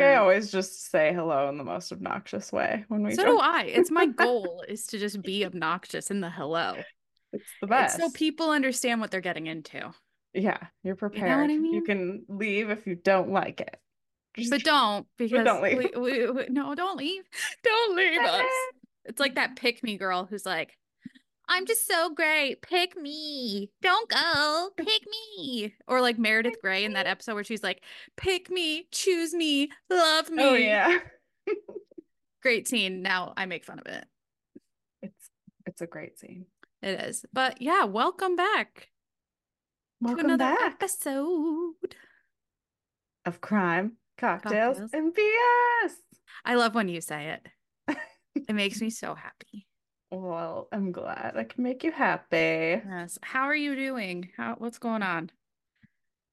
like I always just say hello in the most obnoxious way when we do I. It's my goal is to just be obnoxious in the hello. It's the best. It's so people understand what they're getting into. Yeah, you're prepared. You know what I mean? You can leave if you don't like it. But don't, because don't leave. We, no, don't leave. Don't leave us. It's like that pick me girl who's like, I'm just so great. Pick me. Don't go. Pick me. Or like Meredith Gray in that episode where she's like, pick me, choose me, love me. Oh, yeah. Great scene. Now I make fun of it. It's a great scene. It is. But yeah, welcome back. Welcome to another episode of Crime, Cocktails, and BS. I love when you say it. It makes me so happy. Well, I'm glad I can make you happy. Yes. How are you doing? What's going on?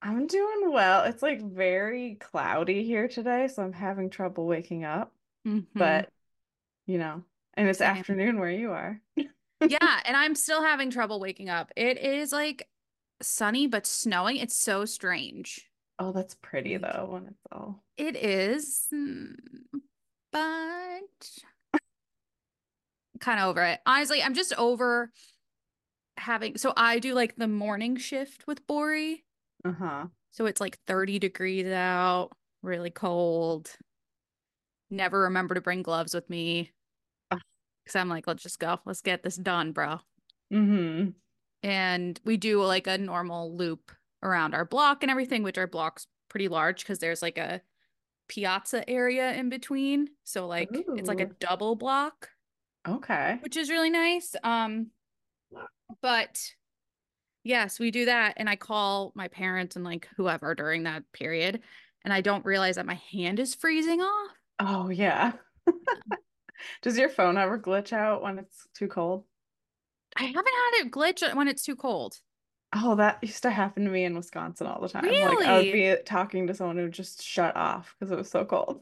I'm doing well. It's like very cloudy here today, so I'm having trouble waking up. Mm-hmm. But, you know, and it's afternoon where you are. Yeah, and I'm still having trouble waking up. It is like sunny but snowing. It's so strange. Oh, that's pretty though when it's all. It is, but kind of over it. Honestly, I'm just over having, so I do like the morning shift with Bori. Uh-huh. So it's like 30 degrees out, really cold. Never remember to bring gloves with me. Because I'm like, let's just go. Let's get this done, bro. Mm-hmm. And we do like a normal loop around our block and everything, which our block's pretty large because there's like a piazza area in between. So like, ooh, it's like a double block. Okay. Which is really nice. But yes, we do that. And I call my parents and like whoever during that period. And I don't realize that my hand is freezing off. Oh, yeah. Does your phone ever glitch out when it's too cold? I haven't had it glitch when it's too cold. Oh, that used to happen to me in Wisconsin all the time. Really? Like, I would be talking to someone who would just shut off because it was so cold.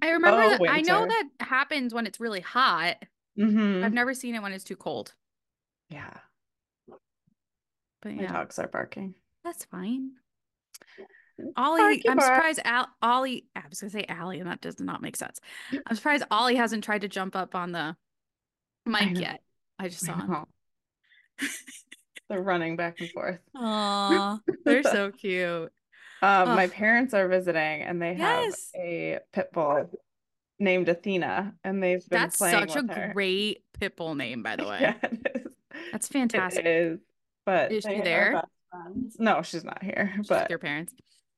I remember that. Winter. I know that happens when it's really hot. Mm-hmm. I've never seen it when it's too cold. Yeah. But yeah. My dogs are barking. That's fine. Ollie, I'm surprised Ollie, I was going to say Allie, and that does not make sense. I'm surprised Ollie hasn't tried to jump up on the mic yet. I just saw him. They're running back and forth. Aw, they're so cute. My parents are visiting, and they have a pit bull named Athena, and they've been playing with her. That's such a great pit bull name, by the way. Yeah, it is. That's fantastic. It is, but is she there? No, she's not here. She's but with your parents.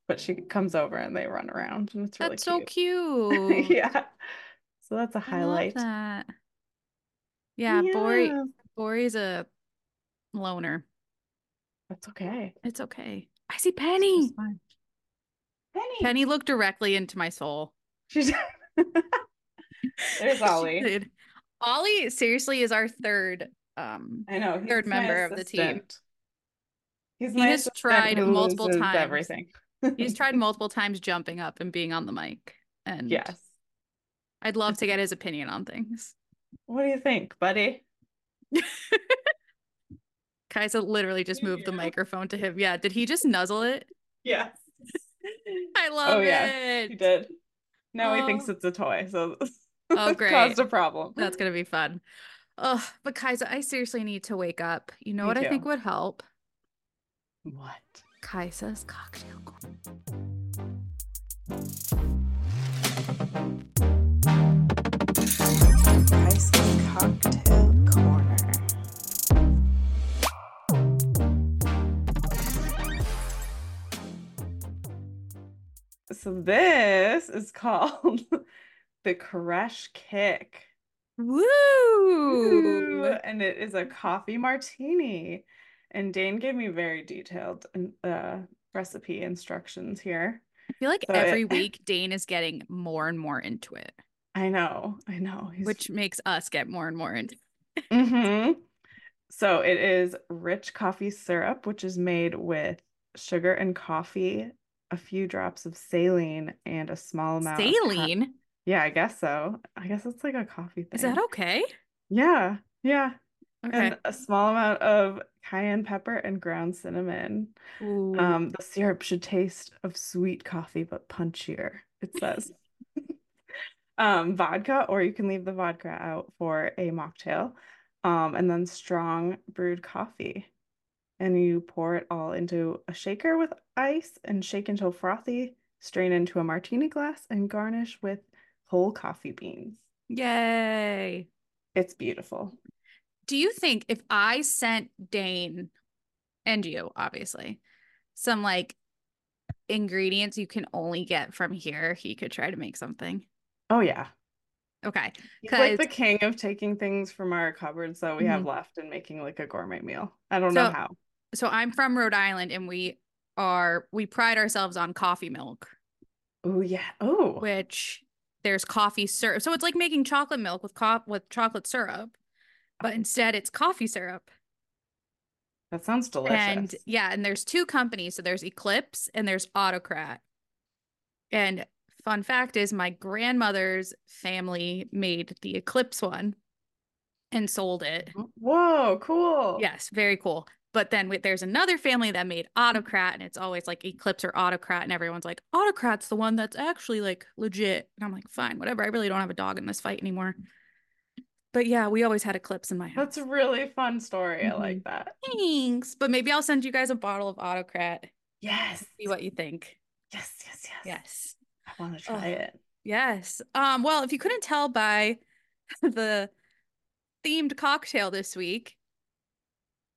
But she comes over and they run around, and it's really cute. Yeah. So that's a highlight. I love that. Yeah. Bori's a loner. That's okay. It's okay. I see Penny. Penny looked directly into my soul. She's there's Ollie. Ollie seriously is our third third member of the team. He has tried multiple times everything. He's tried multiple times jumping up and being on the mic. And yes, I'd love to get his opinion on things. What do you think, buddy? Kaisa literally just moved the microphone to him. Yeah. Did he just nuzzle it? Yeah. I love it. Yeah, he did. Now he thinks it's a toy. So great. Caused a problem. That's going to be fun. Oh, but Kaisa, I seriously need to wake up. You know I think would help? What? Kaisa's Cocktail Corner. Kaisa's Cocktail Corner. So this is called the Koresh Kick. Woo! Woo! And it is a coffee martini. And Dane gave me very detailed recipe instructions here. I feel like every week Dane is getting more and more into it. I know. Which makes us get more and more into it. Mm-hmm. So it is rich coffee syrup, which is made with sugar and coffee, a few drops of saline, and a small amount saline? Of yeah, I guess so. I guess it's like a coffee thing. Is that okay? Yeah. Okay. And a small amount of cayenne pepper, and ground cinnamon. The syrup should taste of sweet coffee, but punchier, it says. Vodka, or you can leave the vodka out for a mocktail. And then strong brewed coffee. And you pour it all into a shaker with ice and shake until frothy. Strain into a martini glass and garnish with whole coffee beans. Yay. It's beautiful. Do you think if I sent Dane and you, obviously, some like ingredients you can only get from here, he could try to make something? Oh, yeah. Okay. He's like the king of taking things from our cupboards that we have left and making like a gourmet meal. I don't know how. So I'm from Rhode Island, and we pride ourselves on coffee milk. Oh, yeah. Oh. Which there's coffee syrup. So it's like making chocolate milk with chocolate syrup. But instead, it's coffee syrup. That sounds delicious. And yeah, and there's two companies. So there's Eclipse and there's Autocrat. And fun fact is, my grandmother's family made the Eclipse one and sold it. Whoa, cool. Yes, very cool. But then there's another family that made Autocrat, and it's always like Eclipse or Autocrat, and everyone's like, Autocrat's the one that's actually like legit. And I'm like, fine, whatever. I really don't have a dog in this fight anymore. But yeah, we always had Eclipse in my house. That's a really fun story. I like that. Thanks. But maybe I'll send you guys a bottle of Autocrat. Yes. See what you think. Yes, yes, yes. Yes. I want to try it. Yes. Well, if you couldn't tell by the themed cocktail this week,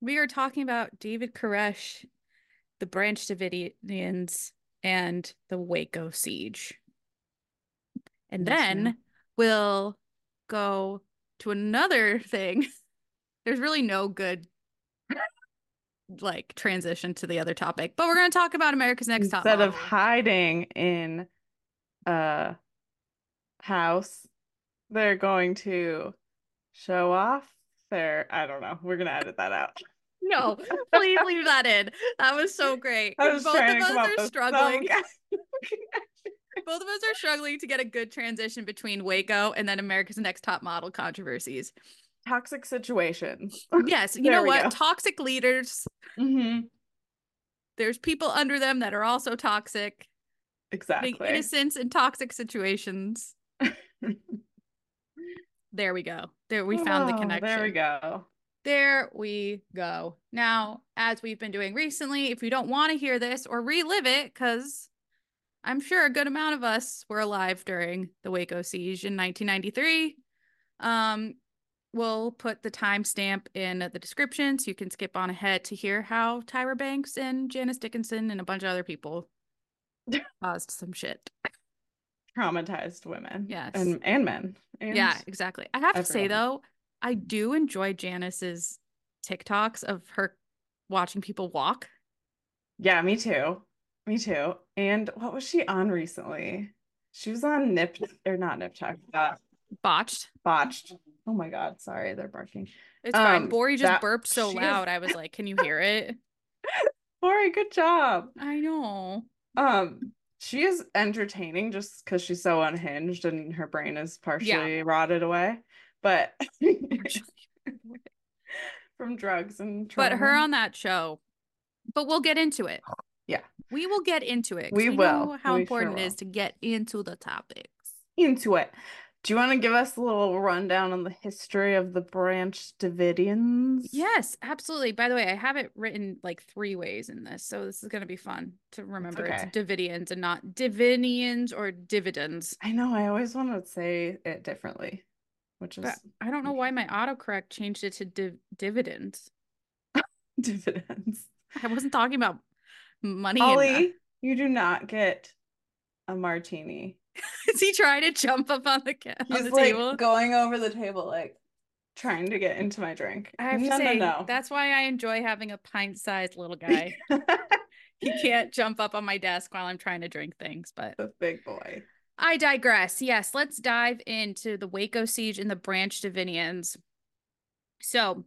we are talking about David Koresh, the Branch Davidians, and the Waco siege. And then we'll go to another thing. There's really no good like transition to the other topic, but we're going to talk about America's Next Top Model. Instead of hiding in a house, they're going to show off their, I don't know, we're going to edit that out. No, please leave that in. That was so great. Both of us are struggling. Both of us are struggling to get a good transition between Waco and then America's Next Top Model controversies. Toxic situations. Yes. You know what? Go. Toxic leaders. Mm-hmm. There's people under them that are also toxic. Exactly. Putting innocence in toxic situations. There we go. There we found the connection. There we go. There we go. Now, as we've been doing recently, if you don't want to hear this or relive it, because I'm sure a good amount of us were alive during the Waco siege in 1993. We'll put the timestamp in the description so you can skip on ahead to hear how Tyra Banks and Janice Dickinson and a bunch of other people caused some shit. Traumatized women. Yes. And men. And yeah, exactly. I have to say, though, I do enjoy Janice's TikToks of her watching people walk. Yeah, me too. Me too. And what was she on recently? She was on Botched. Botched. Oh my God. Sorry. They're barking. It's fine. Bori just burped so loud. I was like, can you hear it? Bori, good job. I know. She is entertaining just because she's so unhinged and her brain is partially rotted away. But from drugs and trauma. But her on that show. But we'll get into it. Yeah. We will get into it. We will. Know how important it is to get into the topics. Into it. Do you want to give us a little rundown on the history of the Branch Davidians? Yes, absolutely. By the way, I have it written like three ways in this, so this is going to be fun to remember. It's Davidians and not Divinians or Dividends. I know. I always want to say it differently, which is... But I don't know why my autocorrect changed it to dividends. Dividends. I wasn't talking about money. Holly, you do not get a martini. Is he trying to jump up on the table? Going over the table, like trying to get into my drink. I have to say, no. That's why I enjoy having a pint-sized little guy. He can't jump up on my desk while I'm trying to drink things, but the big boy. I digress. Yes, let's dive into the Waco siege and the Branch Davidians. So,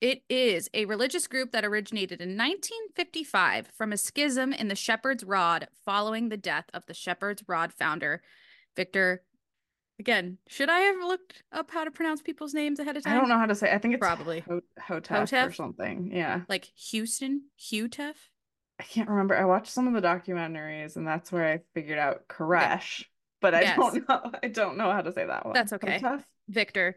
it is a religious group that originated in 1955 from a schism in the Shepherd's Rod following the death of the Shepherd's Rod founder, Victor Again, should I have looked up how to pronounce people's names ahead of time? I don't know how to say. I think it's probably Houtef or something. Yeah, like Houston Houtef. I can't remember. I watched some of the documentaries, and that's where I figured out Koresh, but I don't know. I don't know how to say that one. That's okay. Houtef? Victor.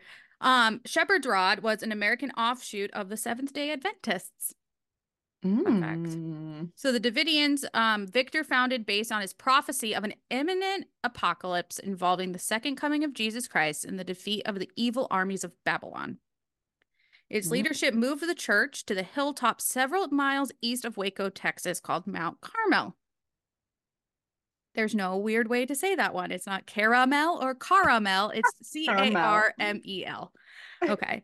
Shepherd's Rod was an American offshoot of the Seventh Day Adventists. Fun fact. So the Davidians, Victor founded based on his prophecy of an imminent apocalypse involving the second coming of Jesus Christ and the defeat of the evil armies of Babylon. Its leadership moved the church to the hilltop several miles east of Waco, Texas, called Mount Carmel. There's no weird way to say that one. It's not caramel or caramel. It's C-A-R-M-E-L. Okay.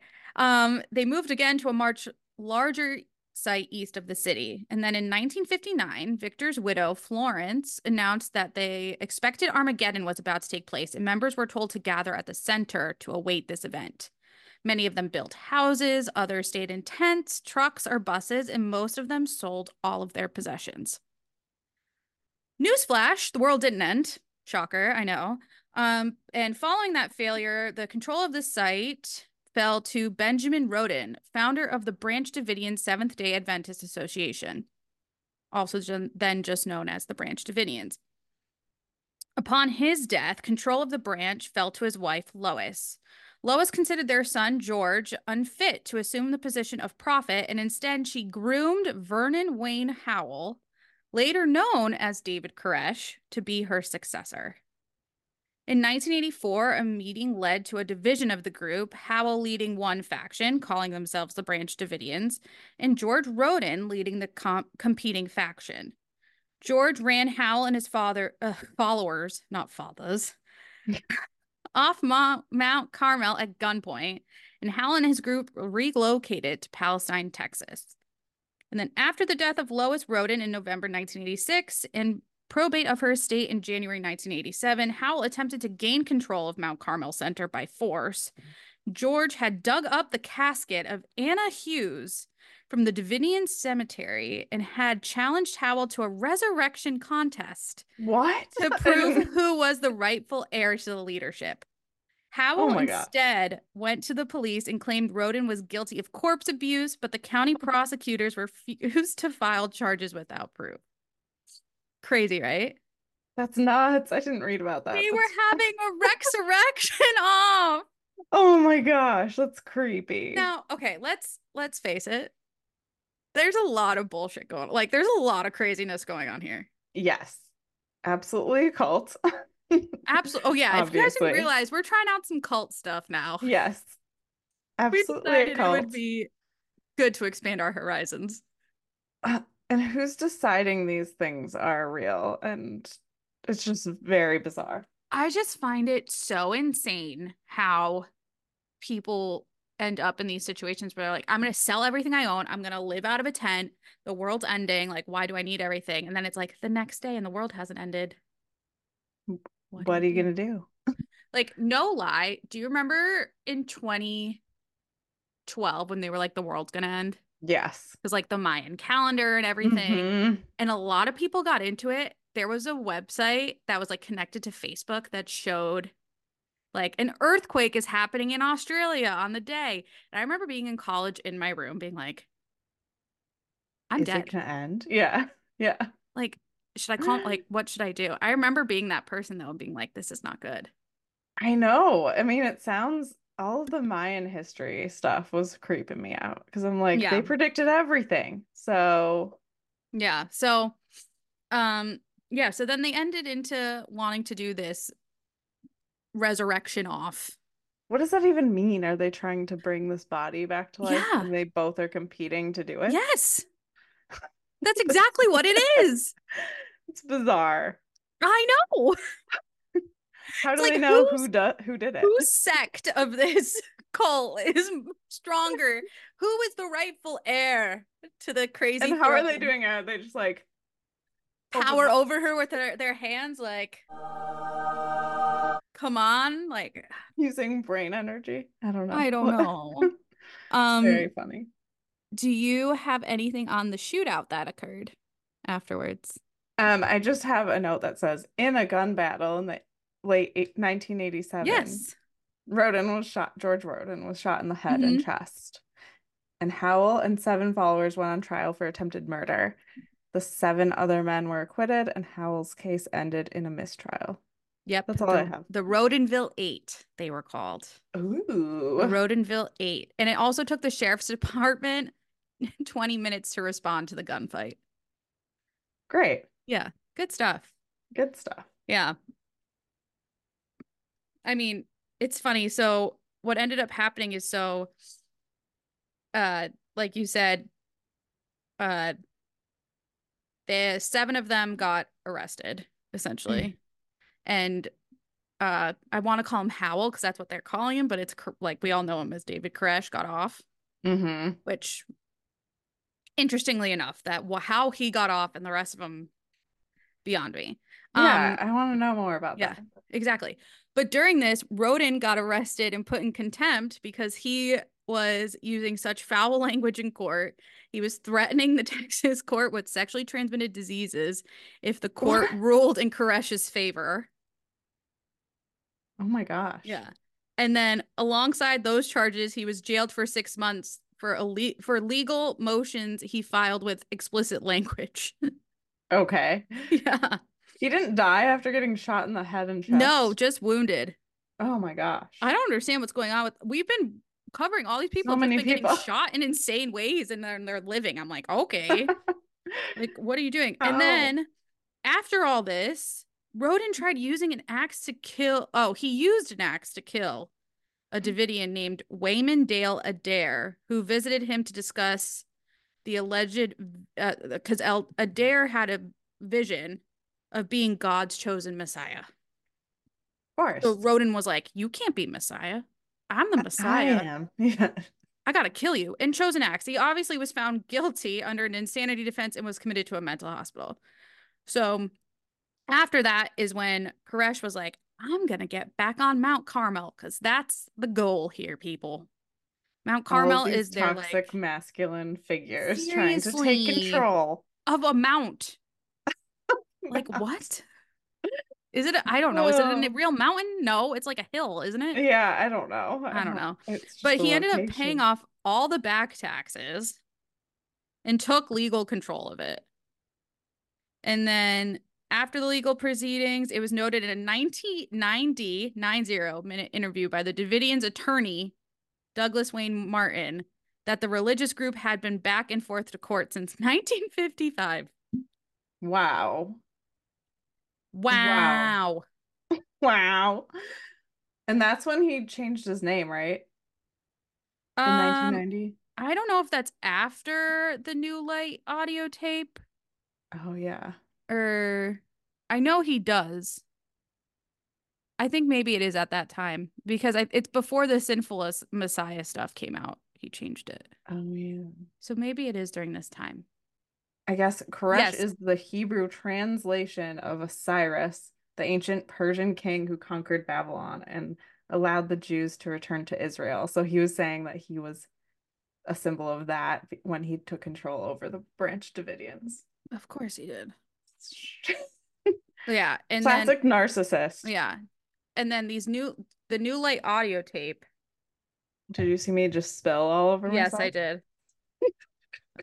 They moved again to a much larger site east of the city. And then in 1959, Victor's widow, Florence, announced that they expected Armageddon was about to take place, and members were told to gather at the center to await this event. Many of them built houses, others stayed in tents, trucks, or buses, and most of them sold all of their possessions. Newsflash, the world didn't end. Shocker, I know. And following that failure, the control of the site fell to Benjamin Roden, founder of the Branch Davidian Seventh Day Adventist Association, also then just known as the Branch Davidians. Upon his death, control of the branch fell to his wife, Lois. Lois considered their son, George, unfit to assume the position of prophet, and instead she groomed Vernon Wayne Howell, later known as David Koresh, to be her successor. In 1984, a meeting led to a division of the group, Howell leading one faction, calling themselves the Branch Davidians, and George Roden leading the competing faction. George ran Howell and his followers off Mount Carmel at gunpoint, and Howell and his group relocated to Palestine, Texas. And then after the death of Lois Roden in November 1986 and probate of her estate in January 1987, Howell attempted to gain control of Mount Carmel Center by force. George had dug up the casket of Anna Hughes from the Davidian Cemetery and had challenged Howell to a resurrection contest. What? To prove who was the rightful heir to the leadership. Howell instead went to the police and claimed Roden was guilty of corpse abuse, but the county prosecutors refused to file charges without proof. Crazy, right? That's nuts. I didn't read about that. They were having a resurrection off. Oh my gosh, that's creepy. Now, okay, let's face it. There's a lot of bullshit going on. Like, there's a lot of craziness going on here. Yes. Absolutely a cult. Absolutely. Oh yeah. Obviously. If you guys didn't realize, we're trying out some cult stuff now. Yes. Absolutely. We decided a cult. It would be good to expand our horizons. And who's deciding these things are real? And it's just very bizarre. I just find it so insane how people end up in these situations where they're like, I'm going to sell everything I own. I'm going to live out of a tent. The world's ending. Like, why do I need everything? And then it's like the next day and the world hasn't ended. What are you going to do? Like, no lie. Do you remember in 2012 when they were like, the world's going to end? Yes. Because like the Mayan calendar and everything. Mm-hmm. And a lot of people got into it. There was a website that was like connected to Facebook that showed like an earthquake is happening in Australia on the day. And I remember being in college in my room being like, I'm dead. Is it gonna end? Yeah. Yeah. Like, should I call like, what should I do? I remember being that person though, being like, this is not good. I know. I mean, it sounds, all of the Mayan history stuff was creeping me out because I'm like, they predicted everything. So yeah. So yeah, so then they ended into wanting to do this resurrection off. What does that even mean? Are they trying to bring this body back to life? Yeah. And they both are competing to do it? Yes. That's exactly what it is. It's bizarre. I know. How do they know who did it? Whose sect of this cult is stronger? Who is the rightful heir to the crazy? And how are they doing it? Are they just like power over her with their hands? Like, come on, like using brain energy? I don't know. I don't know. Very funny. Do you have anything on the shootout that occurred afterwards? I just have a note that says in a gun battle in the late 1987. Yes. Roden was shot. George Roden was shot in the head and chest. And Howell and seven followers went on trial for attempted murder. The seven other men were acquitted, and Howell's case ended in a mistrial. Yep. That's all I have. The Rodenville Eight, they were called. Ooh. The Rodenville Eight. And it also took the sheriff's department 20 minutes to respond to the gunfight. Great. Yeah. Good stuff. Good stuff. Yeah. I mean, it's funny. So what ended up happening is, so like you said, the seven of them got arrested, essentially. And I want to call him Howell because that's what they're calling him, but it's like we all know him as David Koresh got off, which, interestingly enough, that how he got off and the rest of them, beyond me. Yeah, I want to know more about that. Yeah, exactly. But during this, Roden got arrested and put in contempt because he was using such foul language in court. He was threatening the Texas court with sexually transmitted diseases if the court ruled in Koresh's favor. Oh my gosh. Yeah. And then alongside those charges, he was jailed for 6 months for legal motions he filed with explicit language. Okay. Yeah. He didn't die after getting shot in the head and chest? No, just wounded. Oh my gosh. I don't understand what's going on with... We've been covering all these people who've been getting shot in insane ways and they're living. I'm like, okay. Like, what are you doing? Oh. And then after all this, Roden tried using an axe to kill... Oh, he used an axe to kill a Davidian named Wayman Dale Adair, who visited him to discuss the alleged... Because Adair had a vision of being God's chosen Messiah. Of course. So Roden was like, you can't be Messiah. I'm the Messiah. I am. Yeah. I gotta kill you. And chose an axe. He obviously was found guilty under an insanity defense and was committed to a mental hospital. So after that is when Koresh was like, I'm gonna get back on Mount Carmel, because that's the goal here, people. Mount Carmel is their toxic masculine figures trying to take control of a mount. Like, what is it? I don't know. Is it a real mountain? No, it's like a hill, isn't it? Yeah, I don't know. I don't know. But he ended up paying off all the back taxes and took legal control of it. And then after the legal proceedings, it was noted in a 90-minute interview by the Davidians' attorney, Douglas Wayne Martin, that the religious group had been back and forth to court since 1955. Wow. Wow. Wow. And that's when he changed his name, right? In 1990? I don't know if that's after the New Light audio tape. Oh, yeah. Or I know he does. I think maybe it is at that time, because it's before the Sinful Messiah stuff came out. He changed it. Oh, yeah. So maybe it is during this time. I guess Koresh is the Hebrew translation of Osiris, the ancient Persian king who conquered Babylon and allowed the Jews to return to Israel. So he was saying that he was a symbol of that when he took control over the Branch Davidians. Of course he did. Yeah. And classic narcissist. Yeah. And then the New Light audio tape. Did you see me just spill all over myself? Yes, I did.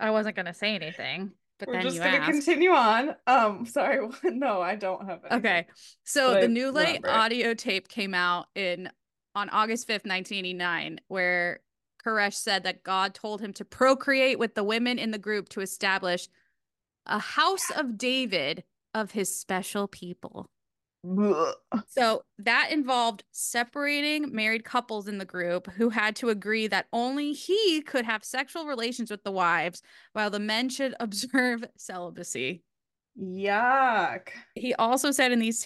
I wasn't going to say anything. But we're just going to continue on. Sorry. No, I don't have anything. Okay. So the New Light audio tape came out on August 5th, 1989, where Koresh said that God told him to procreate with the women in the group to establish a house of David of his special people. So that involved separating married couples in the group who had to agree that only he could have sexual relations with the wives while the men should observe celibacy. Yuck. He also said in this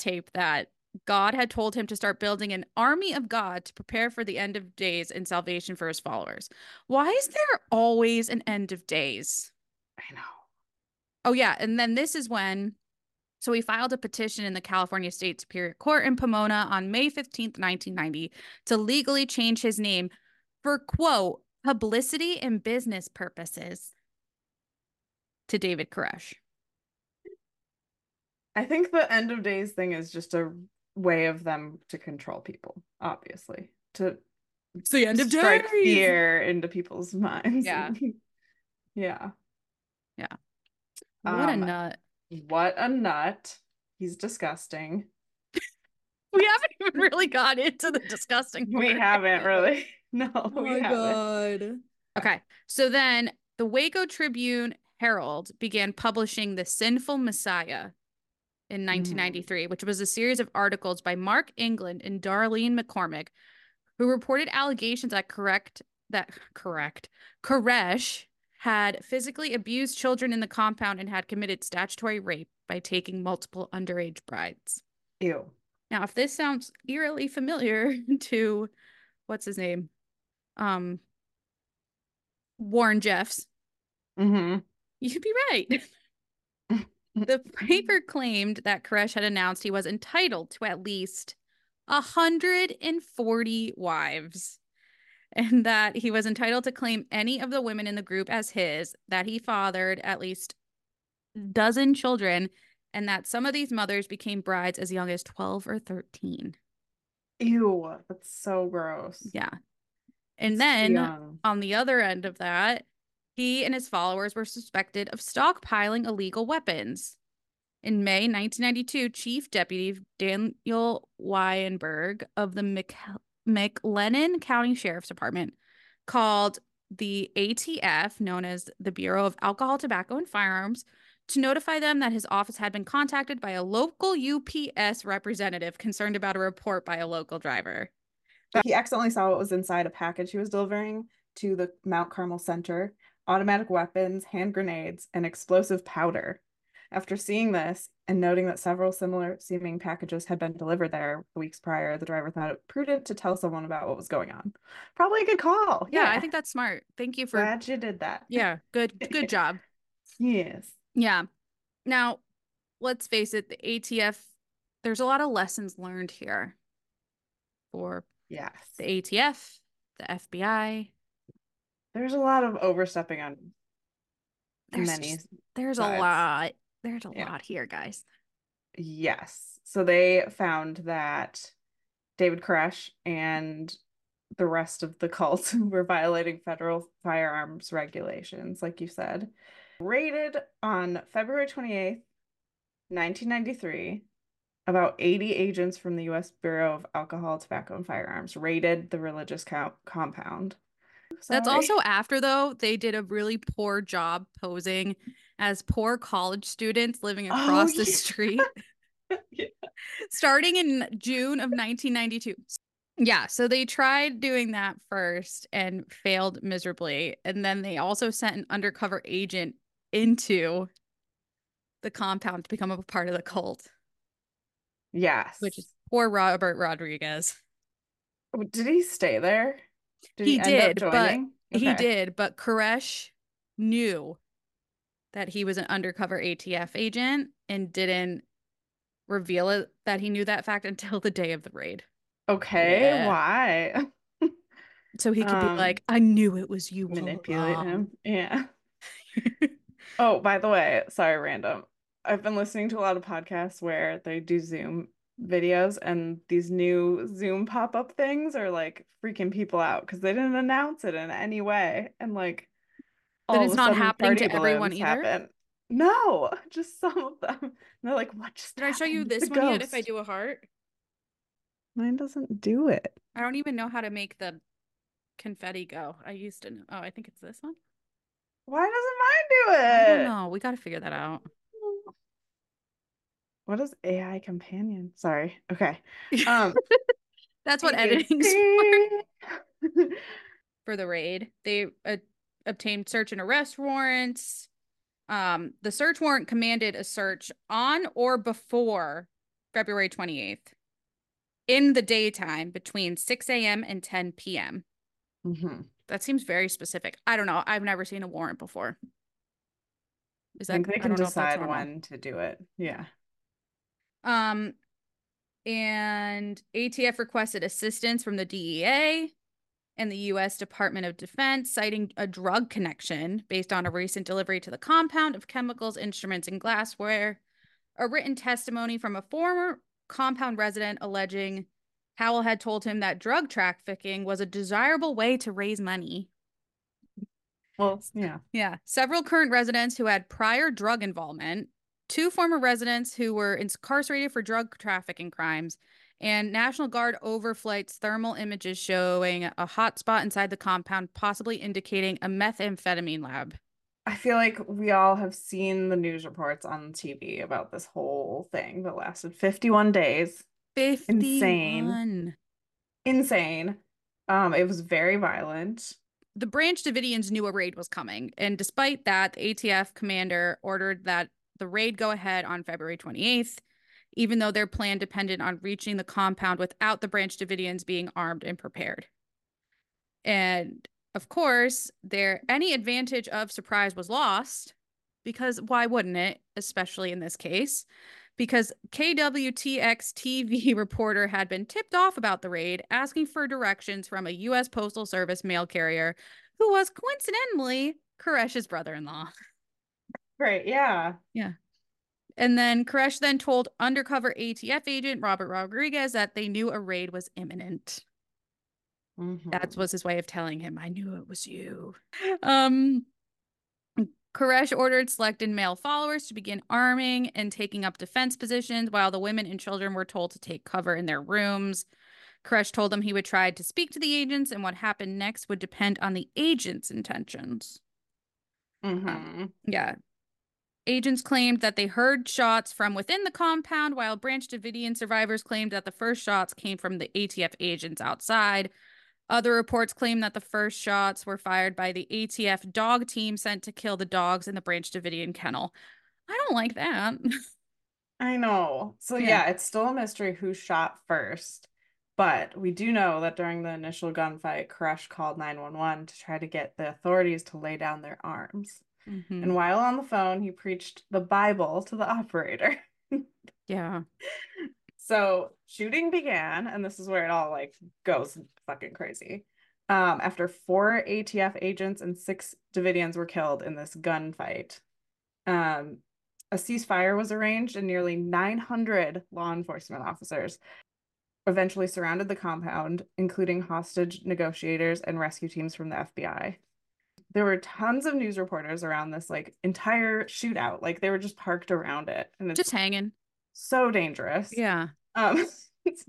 tape that God had told him to start building an army of God to prepare for the end of days and salvation for his followers. Why is there always an end of days? I know. Oh, yeah. And then this is when... So he filed a petition in the California State Superior Court in Pomona on May 15th, 1990 to legally change his name for, quote, publicity and business purposes to David Koresh. I think the end of days thing is just a way of them to control people, obviously, to it's the end of strike days. Fear into people's minds. Yeah. Yeah. Yeah. What a nut. What a nut. He's disgusting. We haven't even really got into the disgusting part. We haven't really. No, oh we haven't. God. Okay. So then the Waco Tribune Herald began publishing The Sinful Messiah in 1993, which was a series of articles by Mark England and Darlene McCormick, who reported allegations that Koresh had physically abused children in the compound and had committed statutory rape by taking multiple underage brides. Ew. Now, if this sounds eerily familiar to, what's his name? Warren Jeffs. Mm-hmm. You could be right. The paper claimed that Koresh had announced he was entitled to at least 140 wives, and that he was entitled to claim any of the women in the group as his, that he fathered at least a dozen children, and that some of these mothers became brides as young as 12 or 13. Ew, that's so gross. Yeah. And then on the other end of that, he and his followers were suspected of stockpiling illegal weapons. In May 1992, Chief Deputy Daniel Weinberg of the McLennan County Sheriff's Department called the ATF, known as the Bureau of Alcohol, Tobacco, and Firearms, to notify them that his office had been contacted by a local UPS representative concerned about a report by a local driver. He accidentally saw what was inside a package he was delivering to the Mount Carmel Center: automatic weapons, hand grenades, and explosive powder. After seeing this and noting that several similar seeming packages had been delivered there weeks prior, the driver thought it prudent to tell someone about what was going on. Probably a good call. Yeah, I think that's smart. Thank you for... Glad you did that. Yeah, good job. Yes. Yeah. Now, let's face it, the ATF, there's a lot of lessons learned here for the ATF, the FBI. There's a lot of overstepping on many. There's sides. A lot. There's a lot here, guys. Yes. So they found that David Koresh and the rest of the cult were violating federal firearms regulations, like you said. Raided on February 28th, 1993, about 80 agents from the U.S. Bureau of Alcohol, Tobacco, and Firearms raided the religious compound. Sorry. That's also after, though, they did a really poor job posing as poor college students living across the street. Yeah. Starting in June of 1992. Yeah, so they tried doing that first and failed miserably. And then they also sent an undercover agent into the compound to become a part of the cult. Yes. Which is poor Robert Rodriguez. Did he stay there? He did, but Koresh knew that he was an undercover ATF agent and didn't reveal it, that he knew that fact until the day of the raid. Okay, why? So he could be like, I knew it was you. Manipulate him. Yeah. Oh, by the way, sorry, random. I've been listening to a lot of podcasts where they do Zoom videos, and these new Zoom pop-up things are like freaking people out because they didn't announce it in any way, and like that it's not happening to everyone either. No, just some of them. And they're like, what just did happened? I show you this the one ghost. Yet if I do a heart, mine doesn't do it. I don't even know how to make the confetti go. I used to know. Oh, I think it's this one. Why doesn't mine do it? I don't know. We got to figure that out. What is AI companion? Sorry. Okay. That's what editing's for. For the raid, they obtained search and arrest warrants. The search warrant commanded a search on or before February 28th in the daytime between 6 a.m. and 10 p.m. Mm-hmm. That seems very specific. I don't know. I've never seen a warrant before. Is that, I think they can decide when to do it. Yeah. And ATF requested assistance from the DEA and the U.S. Department of Defense, citing a drug connection based on a recent delivery to the compound of chemicals, instruments, and glassware. A written testimony from a former compound resident alleging Howell had told him that drug trafficking was a desirable way to raise money. Well, yeah. Yeah. Several current residents who had prior drug involvement, 2 former residents who were incarcerated for drug trafficking crimes, and National Guard overflights thermal images showing a hot spot inside the compound, possibly indicating a methamphetamine lab. I feel like we all have seen the news reports on TV about this whole thing that lasted 51 days. 51. Insane. Insane. It was very violent. The Branch Davidians knew a raid was coming, and despite that, the ATF commander ordered that the raid go ahead on February 28th, even though their plan depended on reaching the compound without the Branch Davidians being armed and prepared. And of course, any advantage of surprise was lost, because why wouldn't it, especially in this case, because KWTX-TV reporter had been tipped off about the raid, asking for directions from a U.S. Postal Service mail carrier, who was coincidentally Koresh's brother-in-law. Right, yeah. Yeah. And then Koresh then told undercover ATF agent Robert Rodriguez that they knew a raid was imminent. Mm-hmm. That was his way of telling him, I knew it was you. Koresh ordered selected male followers to begin arming and taking up defense positions, while the women and children were told to take cover in their rooms. Koresh told them he would try to speak to the agents, and what happened next would depend on the agents' intentions. Mm-hmm. Yeah. Agents claimed that they heard shots from within the compound, while Branch Davidian survivors claimed that the first shots came from the ATF agents outside. Other reports claim that the first shots were fired by the ATF dog team sent to kill the dogs in the Branch Davidian kennel. I don't like that. I know. So yeah, it's still a mystery who shot first. But we do know that during the initial gunfight, Koresh called 911 to try to get the authorities to lay down their arms. Mm-hmm. And while on the phone, he preached the Bible to the operator. Yeah. So shooting began, and this is where it all like goes fucking crazy. After 4 ATF agents and 6 Davidians were killed in this gunfight, a ceasefire was arranged, and nearly 900 law enforcement officers eventually surrounded the compound, including hostage negotiators and rescue teams from the FBI. There were tons of news reporters around this like entire shootout. Like they were just parked around it, and it's just hanging. So dangerous. Yeah. It's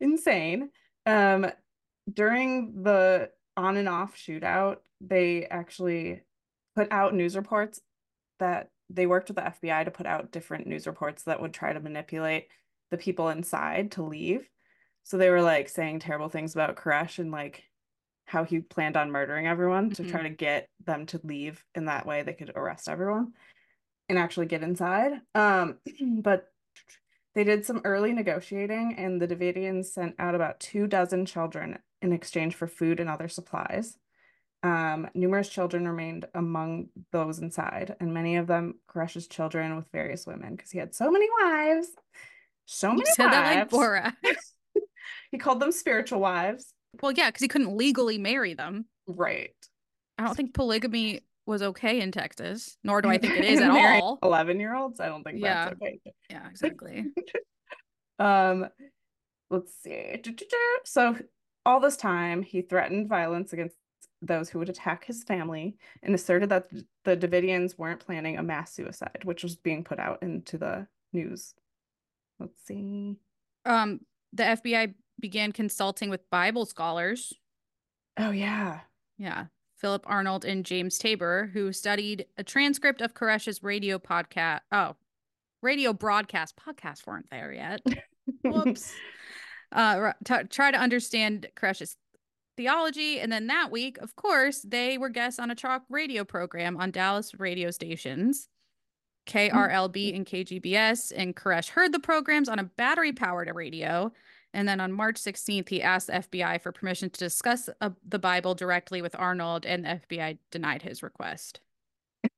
insane. During the on and off shootout, they actually put out news reports that they worked with the FBI to put out different news reports that would try to manipulate the people inside to leave. So they were like saying terrible things about Koresh and like how he planned on murdering everyone to try to get them to leave, in that way they could arrest everyone and actually get inside. But they did some early negotiating, and the Davidians sent out about 24 children in exchange for food and other supplies. Numerous children remained among those inside, and many of them Koresh's children with various women, because he had so many wives. So many wives. You said that like Bora. He called them spiritual wives. Well, yeah, because he couldn't legally marry them. Right. I don't think polygamy was okay in Texas, nor do I think it is at all. 11-year-olds? I don't think that's okay. Yeah, exactly. Let's see. So all this time, he threatened violence against those who would attack his family, and asserted that the Davidians weren't planning a mass suicide, which was being put out into the news. Let's see. The FBI began consulting with Bible scholars. Oh, yeah. Yeah. Philip Arnold and James Tabor, who studied a transcript of Koresh's radio broadcast. Podcasts weren't there yet. Whoops. Try to understand Koresh's theology. And then that week, of course, they were guests on a talk radio program on Dallas radio stations, KRLB and KGBS. And Koresh heard the programs on a battery-powered radio. And then on March 16th, he asked the FBI for permission to discuss the Bible directly with Arnold, and the FBI denied his request.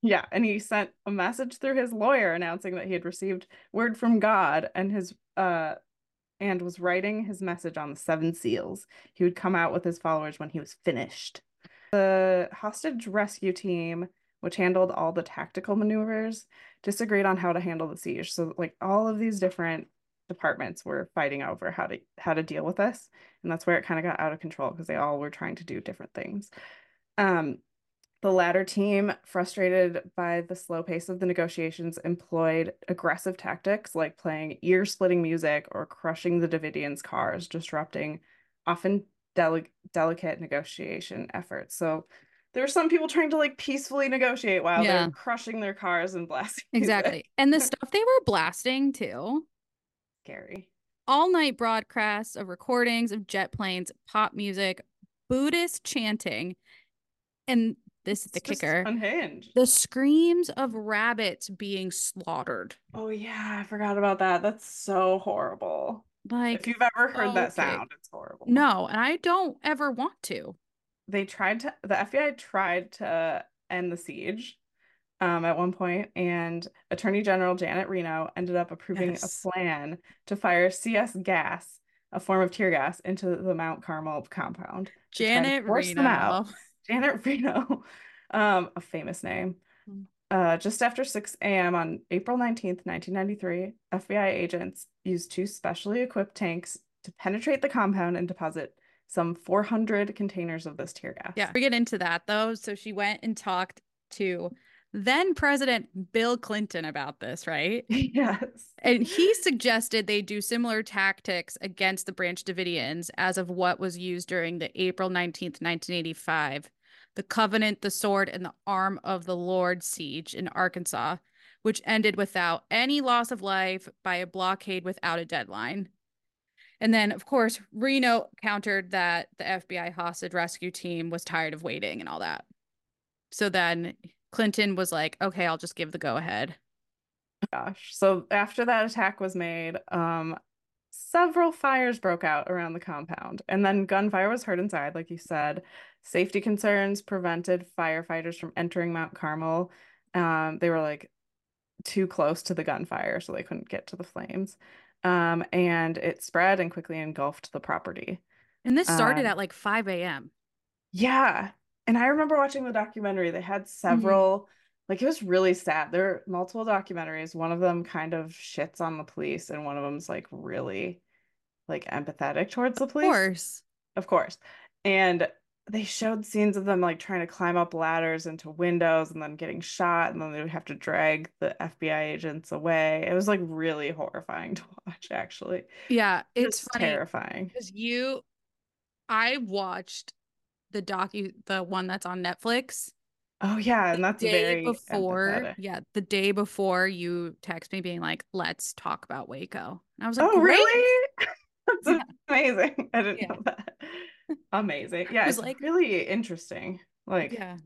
Yeah, and he sent a message through his lawyer announcing that he had received word from God, and and was writing his message on the 7 seals. He would come out with his followers when he was finished. The hostage rescue team, which handled all the tactical maneuvers, disagreed on how to handle the siege. So, like, all of these different departments were fighting over how to deal with this. And that's where it kind of got out of control because they all were trying to do different things. The latter team, frustrated by the slow pace of the negotiations, employed aggressive tactics like playing ear-splitting music or crushing the Davidians' cars, disrupting often delicate negotiation efforts. So there were some people trying to like peacefully negotiate while they're crushing their cars and blasting. Exactly. And the stuff they were blasting too. Scary. All-night broadcasts of recordings of jet planes, pop music, Buddhist chanting, and this is the kicker. Unhinged. The screams of rabbits being slaughtered. Oh yeah, I forgot about that. That's so horrible. Like, if you've ever heard that sound, it's horrible. No, and I don't ever want to. The FBI tried to end the siege at one point, and Attorney General Janet Reno ended up approving a plan to fire CS gas, a form of tear gas, into the Mount Carmel compound. Janet Reno. Janet Reno, a famous name. Just after 6 a.m. on April 19th, 1993, FBI agents used two specially equipped tanks to penetrate the compound and deposit some 400 containers of this tear gas. Yeah, we get into that, though. So she went and talked to then-President Bill Clinton about this, right? Yes. And he suggested they do similar tactics against the Branch Davidians as of what was used during the April 19th, 1985. The Covenant, the Sword, and the Arm of the Lord siege in Arkansas, which ended without any loss of life by a blockade without a deadline. And then, of course, Reno countered that the FBI hostage rescue team was tired of waiting and all that. So then Clinton was like, okay, I'll just give the go-ahead. Gosh. So after that attack was made, several fires broke out around the compound, and then gunfire was heard inside, like you said. Safety concerns prevented firefighters from entering Mount Carmel. They were like too close to the gunfire, so they couldn't get to the flames. And it spread and quickly engulfed the property. And this started at like 5 a.m. Yeah. And I remember watching the documentary. They had several, like, it was really sad. There are multiple documentaries. One of them kind of shits on the police, and one of them's like really like empathetic towards the police. Of course. And they showed scenes of them like trying to climb up ladders into windows and then getting shot, and then they would have to drag the FBI agents away. It was like really horrifying to watch, actually. Yeah, it's funny, terrifying. Because I watched the one that's on Netflix. Oh yeah, and that's very empathetic. Yeah, the day before you text me being like, "Let's talk about Waco," and I was like, "Oh great. Really? That's amazing! I didn't know that." Amazing. Yeah, it's like really interesting. Like, yeah,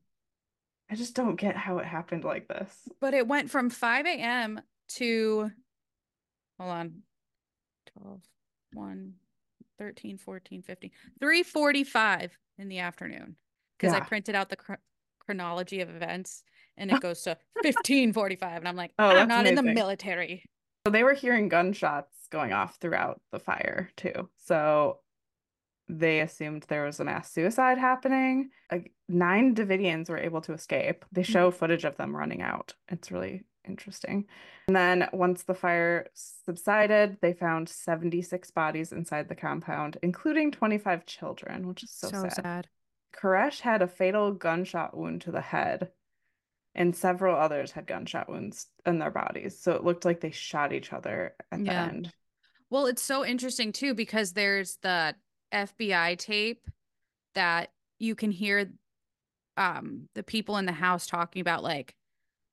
I just don't get how it happened like this. But it went from 5 a.m. to, hold on, 12, 1, 13, 14, 15, 3:45 in the afternoon, because I printed out the chronology of events, and it goes to 15:45, and I'm like, I'm not amazing. In the military. So they were hearing gunshots going off throughout the fire too, so they assumed there was a mass suicide happening. 9 Davidians were able to escape. They show footage of them running out. It's really interesting. And then once the fire subsided, they found 76 bodies inside the compound, including 25 children, which is so sad. Koresh had a fatal gunshot wound to the head, and several others had gunshot wounds in their bodies. So it looked like they shot each other at the end. Well, it's so interesting too, because there's the FBI tape that you can hear the people in the house talking about, like,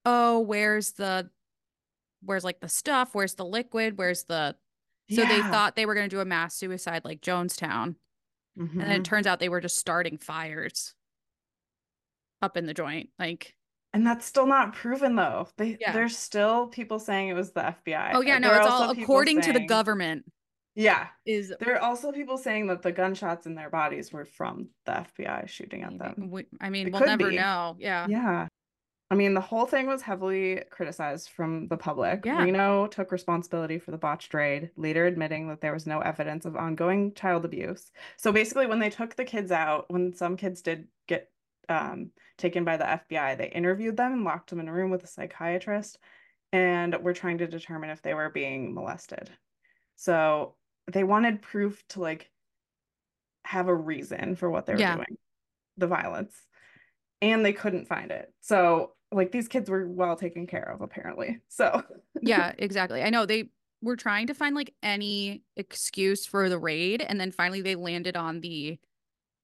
oh, where's like the stuff, where's the liquid, where's the so they thought they were going to do a mass suicide like Jonestown, and then it turns out they were just starting fires up in the joint, like. And that's still not proven, though. There's still people saying it was the FBI. Oh yeah, no, it's all according to the government. Yeah. There are also people saying that the gunshots in their bodies were from the FBI shooting at them. I mean, we'll never know. Yeah. Yeah. I mean, the whole thing was heavily criticized from the public. Yeah. Reno took responsibility for the botched raid, later admitting that there was no evidence of ongoing child abuse. So basically, when they took the kids out, when some kids did get taken by the FBI, they interviewed them and locked them in a room with a psychiatrist, and were trying to determine if they were being molested. So they wanted proof to like have a reason for what they were doing, the violence, and they couldn't find it. So like these kids were well taken care of apparently. So yeah, exactly. I know they were trying to find like any excuse for the raid, and then finally they landed on the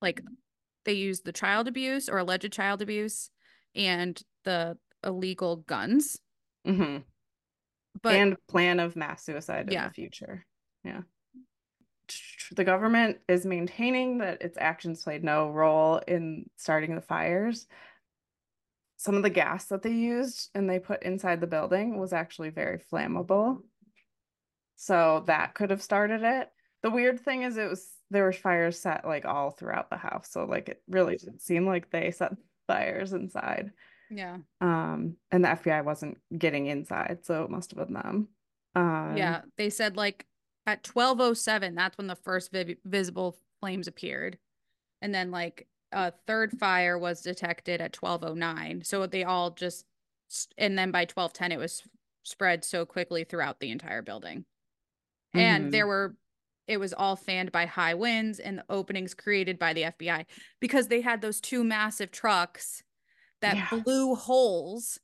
like they used the child abuse or alleged child abuse and the illegal guns. Mm-hmm. But, and plan of mass suicide in the future. Yeah. The government is maintaining that its actions played no role in starting the fires. Some of the gas that they used and they put inside the building was actually very flammable. So that could have started it. The weird thing is there were fires set like all throughout the house. So like it really didn't seem like they set fires inside. Yeah. And the FBI wasn't getting inside, so it must have been them. Yeah, they said like at 12:07, that's when the first visible flames appeared, and then like a third fire was detected at 12:09. So they all just, and then by 12:10, it was spread so quickly throughout the entire building, and it was all fanned by high winds and the openings created by the FBI because they had those two massive trucks that blew holes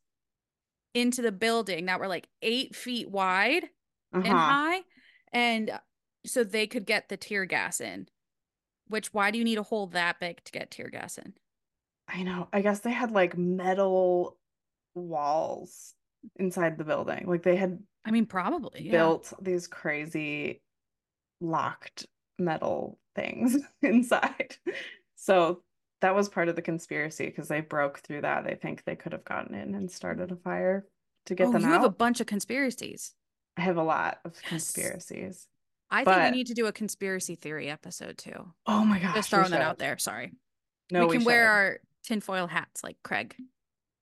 into the building that were like 8 feet wide and high. And so they could get the tear gas in, which why do you need a hole that big to get tear gas in? I know. I guess they had like metal walls inside the building. Like they had, I mean, probably built these crazy locked metal things inside. So that was part of the conspiracy because they broke through that. They think they could have gotten in and started a fire to get them out. You have a bunch of conspiracies. I have a lot of conspiracies. I think we need to do a conspiracy theory episode too. Oh my gosh. Just throwing that out there. Sorry. No, we can wear our tinfoil hats like Craig.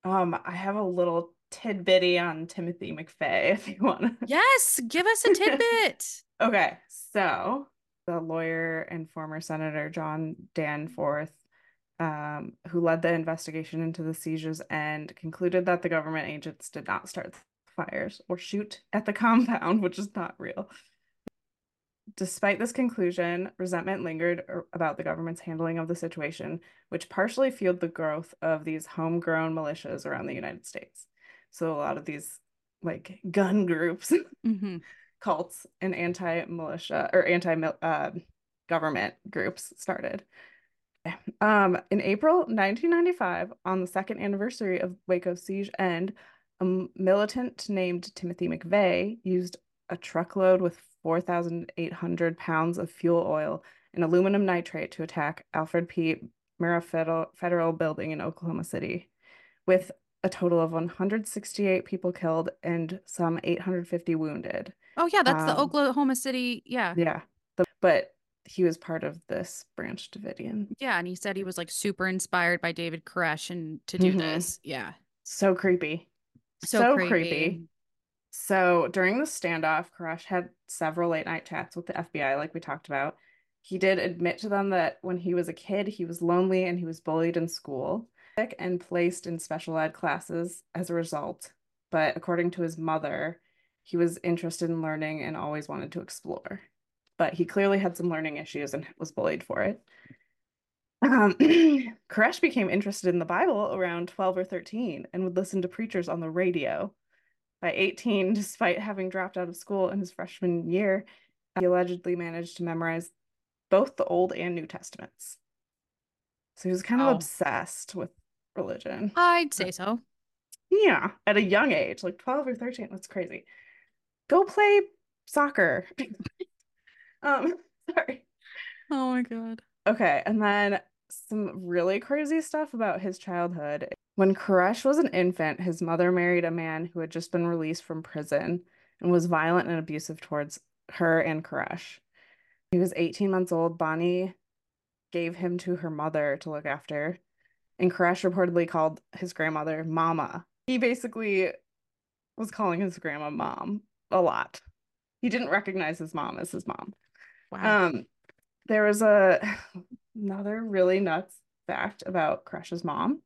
I have a little tidbitty on Timothy McVeigh if you want to. Yes. Give us a tidbit. Okay. So the lawyer and former Senator John Danforth, who led the investigation into the seizures and concluded that the government agents did not start fires or shoot at the compound, which is not real. Despite this conclusion, resentment lingered about the government's handling of the situation, which partially fueled the growth of these homegrown militias around the United States. So a lot of these like gun groups, cults, and anti-militia or anti-government groups started. In April 1995, on the second anniversary of Waco's siege end, a militant named Timothy McVeigh used a truckload with 4,800 pounds of fuel oil and aluminum nitrate to attack Alfred P. Murrah Federal Building in Oklahoma City, with a total of 168 people killed and some 850 wounded. Oh, yeah, that's the Oklahoma City, yeah. But he was part of this Branch Davidian. Yeah, and he said he was like super inspired by David Koresh and to do this. Yeah. So creepy. So creepy. So during the standoff, Koresh had several late night chats with the FBI, like we talked about. He did admit to them that when he was a kid, he was lonely and he was bullied in school and placed in special ed classes as a result. But according to his mother, he was interested in learning and always wanted to explore. But he clearly had some learning issues and was bullied for it. Koresh became interested in the Bible around 12 or 13 and would listen to preachers on the radio. By 18, despite having dropped out of school in his freshman year, he allegedly managed to memorize both the Old and New Testaments. So he was kind of obsessed with religion. I'd say so. Yeah, at a young age, like 12 or 13. That's crazy. Go play soccer. Sorry. Oh my God. Okay, and then some really crazy stuff about his childhood. When Koresh was an infant, his mother married a man who had just been released from prison and was violent and abusive towards her and Koresh. He was 18 months old. Bonnie gave him to her mother to look after, and Koresh reportedly called his grandmother Mama. He basically was calling his grandma Mom a lot. He didn't recognize his mom as his mom. Wow. There was another really nuts fact about Koresh's mom,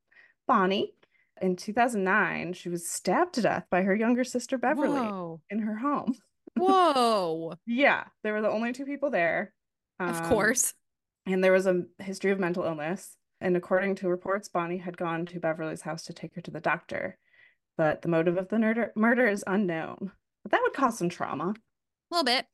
Bonnie. In 2009, she was stabbed to death by her younger sister, Beverly, in her home. Whoa. Yeah, there were the only two people there. Of course. And there was a history of mental illness. And according to reports, Bonnie had gone to Beverly's house to take her to the doctor. But the motive of the murder is unknown. But that would cause some trauma. A little bit.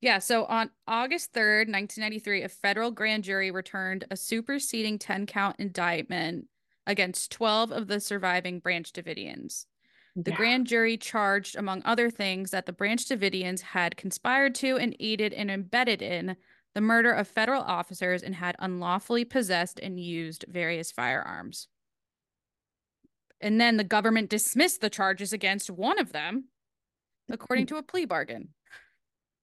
Yeah, so on August 3rd, 1993, a federal grand jury returned a superseding 10-count indictment against 12 of the surviving Branch Davidians. The grand jury charged, among other things, that the Branch Davidians had conspired to and aided and embedded in the murder of federal officers and had unlawfully possessed and used various firearms. And then the government dismissed the charges against one of them, according to a plea bargain.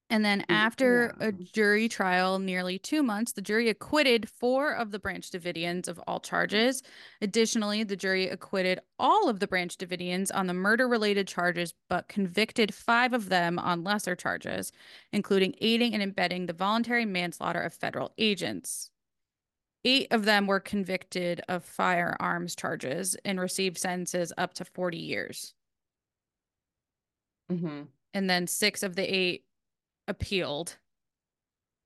And then after a jury trial, nearly 2 months, the jury acquitted 4 of the Branch Davidians of all charges. Additionally, the jury acquitted all of the Branch Davidians on the murder-related charges, but convicted 5 of them on lesser charges, including aiding and abetting the voluntary manslaughter of federal agents. 8 of them were convicted of firearms charges and received sentences up to 40 years. Mm-hmm. And then 6 of the 8 appealed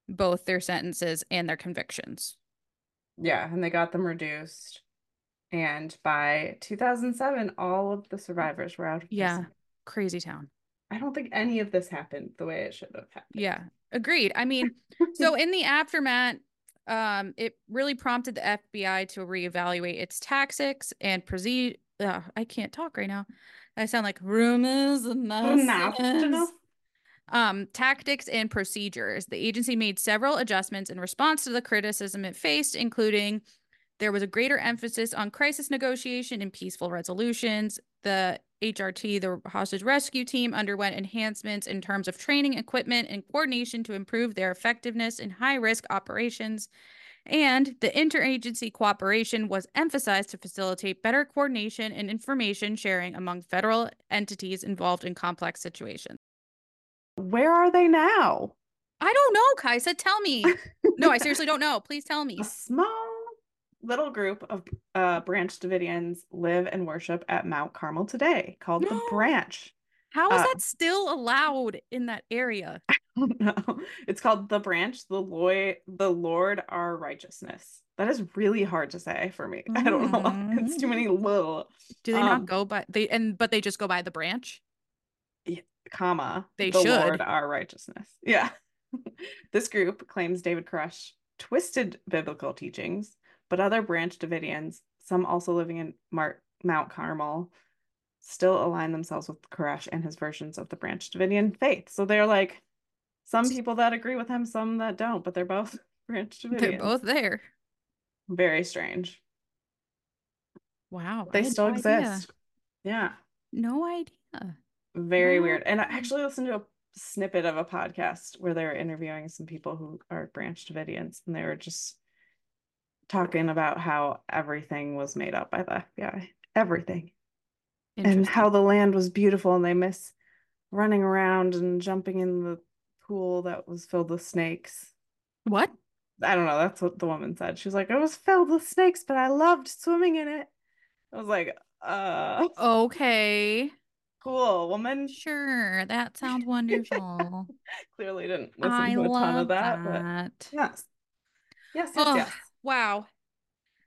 both their sentences and their convictions. Yeah, and they got them reduced. And by 2007, all of the survivors were out of prison. Yeah, crazy town. I don't think any of this happened the way it should have happened. Yeah, agreed. I mean, so in the aftermath, it really prompted the FBI to reevaluate its tactics and proceed. I can't talk right now. I sound like rumors and nonsense. Tactics and procedures. The agency made several adjustments in response to the criticism it faced, including there was a greater emphasis on crisis negotiation and peaceful resolutions. The HRT, the hostage rescue team, underwent enhancements in terms of training, equipment, and coordination to improve their effectiveness in high-risk operations. And the interagency cooperation was emphasized to facilitate better coordination and information sharing among federal entities involved in complex situations. Where are they now? I don't know, Kaisa. Tell me. No, I seriously don't know. Please tell me. A small little group of Branch Davidians live and worship at Mount Carmel today, called the Branch. How is that still allowed in that area? I don't know. It's called the Branch, the Lord our righteousness. That is really hard to say for me. I don't know. It's too many little. Do they not go by but they just go by the Branch? Yeah. They the should. Lord our righteousness. Yeah. This group claims David Koresh twisted biblical teachings, but other Branch Davidians, some also living in Mount Carmel, still align themselves with Koresh and his versions of the Branch Davidian faith. So they're like some people that agree with him, some that don't, but they're both Branch Davidians. They're both there. Very strange. Wow. They still exist. Yeah. No idea. Very weird. And I actually listened to a snippet of a podcast where they were interviewing some people who are Branch Davidians, and they were just talking about how everything was made up by the FBI. Everything. And how the land was beautiful, and they miss running around and jumping in the pool that was filled with snakes. What? I don't know. That's what the woman said. She was like, it was filled with snakes, but I loved swimming in it. I was like, okay. Cool, woman. Sure, that sounds wonderful. Clearly didn't listen to a ton of that. But yes. Wow.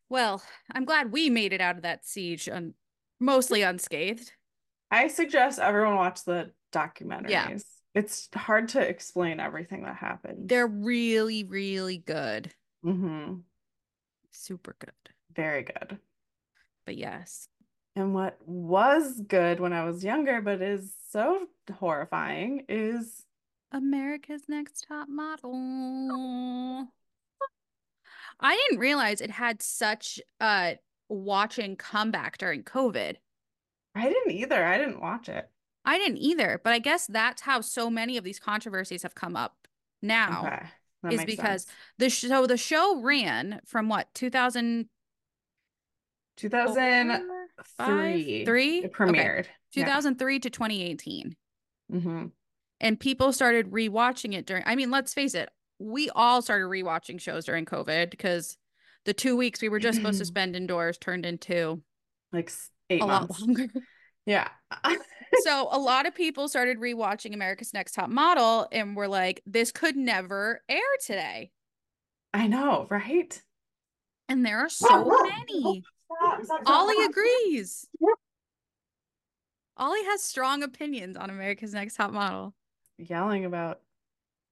Well, I'm glad we made it out of that siege mostly unscathed. I suggest everyone watch the documentaries. Yeah. It's hard to explain everything that happened. They're really, really good. Mm-hmm. Super good. Very good. But yes. And what was good when I was younger, but is so horrifying, is America's Next Top Model. I didn't realize it had such a watching comeback during COVID. I didn't either. I didn't watch it. I didn't either. But I guess that's how so many of these controversies have come up now. Okay. That is because sense. The show ran from what, 2003 it premiered. Okay. 2003 to 2018. Mm-hmm. And people started rewatching it during, I mean, let's face it, we all started rewatching shows during COVID because the 2 weeks we were just supposed to spend indoors turned into like 8 months longer. Yeah. So a lot of people started rewatching America's Next Top Model and were like, this could never air today. I know, right? And there are so many. Stop. Ollie agrees. Yep. Ollie has strong opinions on America's Next Top Model. Yelling about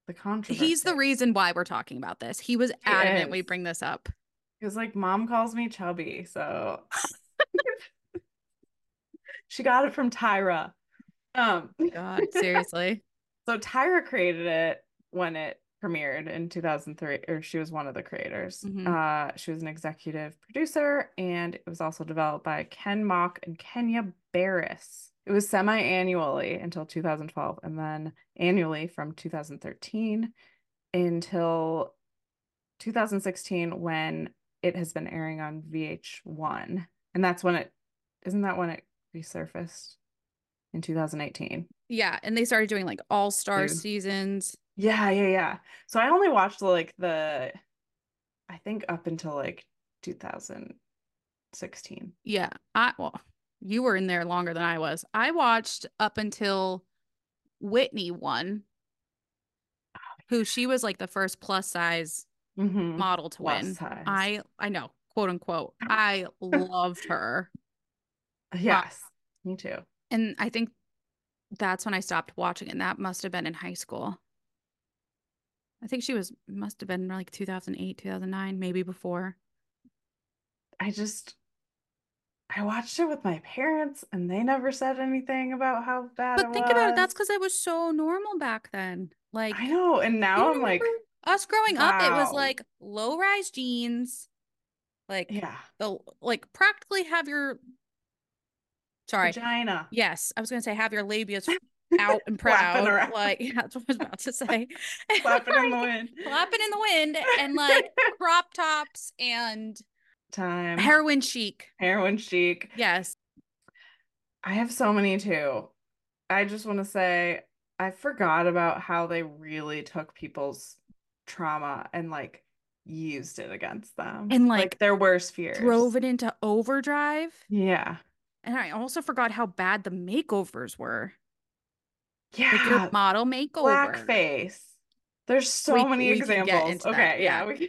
the controversy. He's the reason why we're talking about this. He was adamant we bring this up. He was like, Mom calls me chubby, so... She got it from Tyra. God, seriously. So Tyra created it when it premiered in 2003, or she was one of the creators. She was an executive producer, and it was also developed by Ken Mock and Kenya Barris. It was semi-annually until 2012, and then annually from 2013 until 2016, when it has been airing on VH1. And that's when it, isn't that when it resurfaced in 2018? Yeah, and they started doing like all-star seasons. Yeah. So I only watched like the, I think up until like 2016. Yeah, well, you were in there longer than I was. I watched up until Whitney won, who she was like the first plus size model to win. I know, quote unquote. I loved her. Yes, me too. And I think that's when I stopped watching, and that must have been in high school. I think she must have been like 2008, 2009, maybe before. I watched it with my parents, and they never said anything about how bad it was. But think about it, that's because it was so normal back then. Like, I know, and now I'm like, us growing up, it was like low-rise jeans, like practically have your vagina. Yes, I was going to say have your labias out and proud. Like, that's what I was about to say. Flapping in the wind. Flapping in the wind, and like crop tops and heroin chic. Yes. I have so many too. I just want to say I forgot about how they really took people's trauma and like used it against them. And like their worst fears. Drove it into overdrive. Yeah. And I also forgot how bad the makeovers were. Yeah. Like your model makeover. Blackface. There's so many examples. Okay, that. Yeah. We can...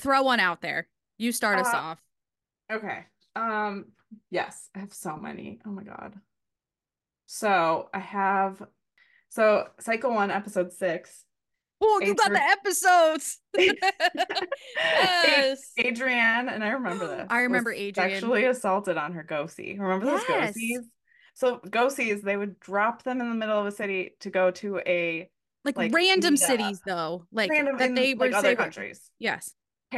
Throw one out there. You start us off. Okay. Yes, I have so many. Oh my God. So I have... So Cycle 1, Episode 6. Oh, you got the episodes. Yes. Adrienne, and I remember this. I remember Adrienne. Sexually assaulted on her go-see. Remember those go-sees? So go-sees, they would drop them in the middle of a city to go to a... Like random cities, though. Like random that they were like other countries. Yes.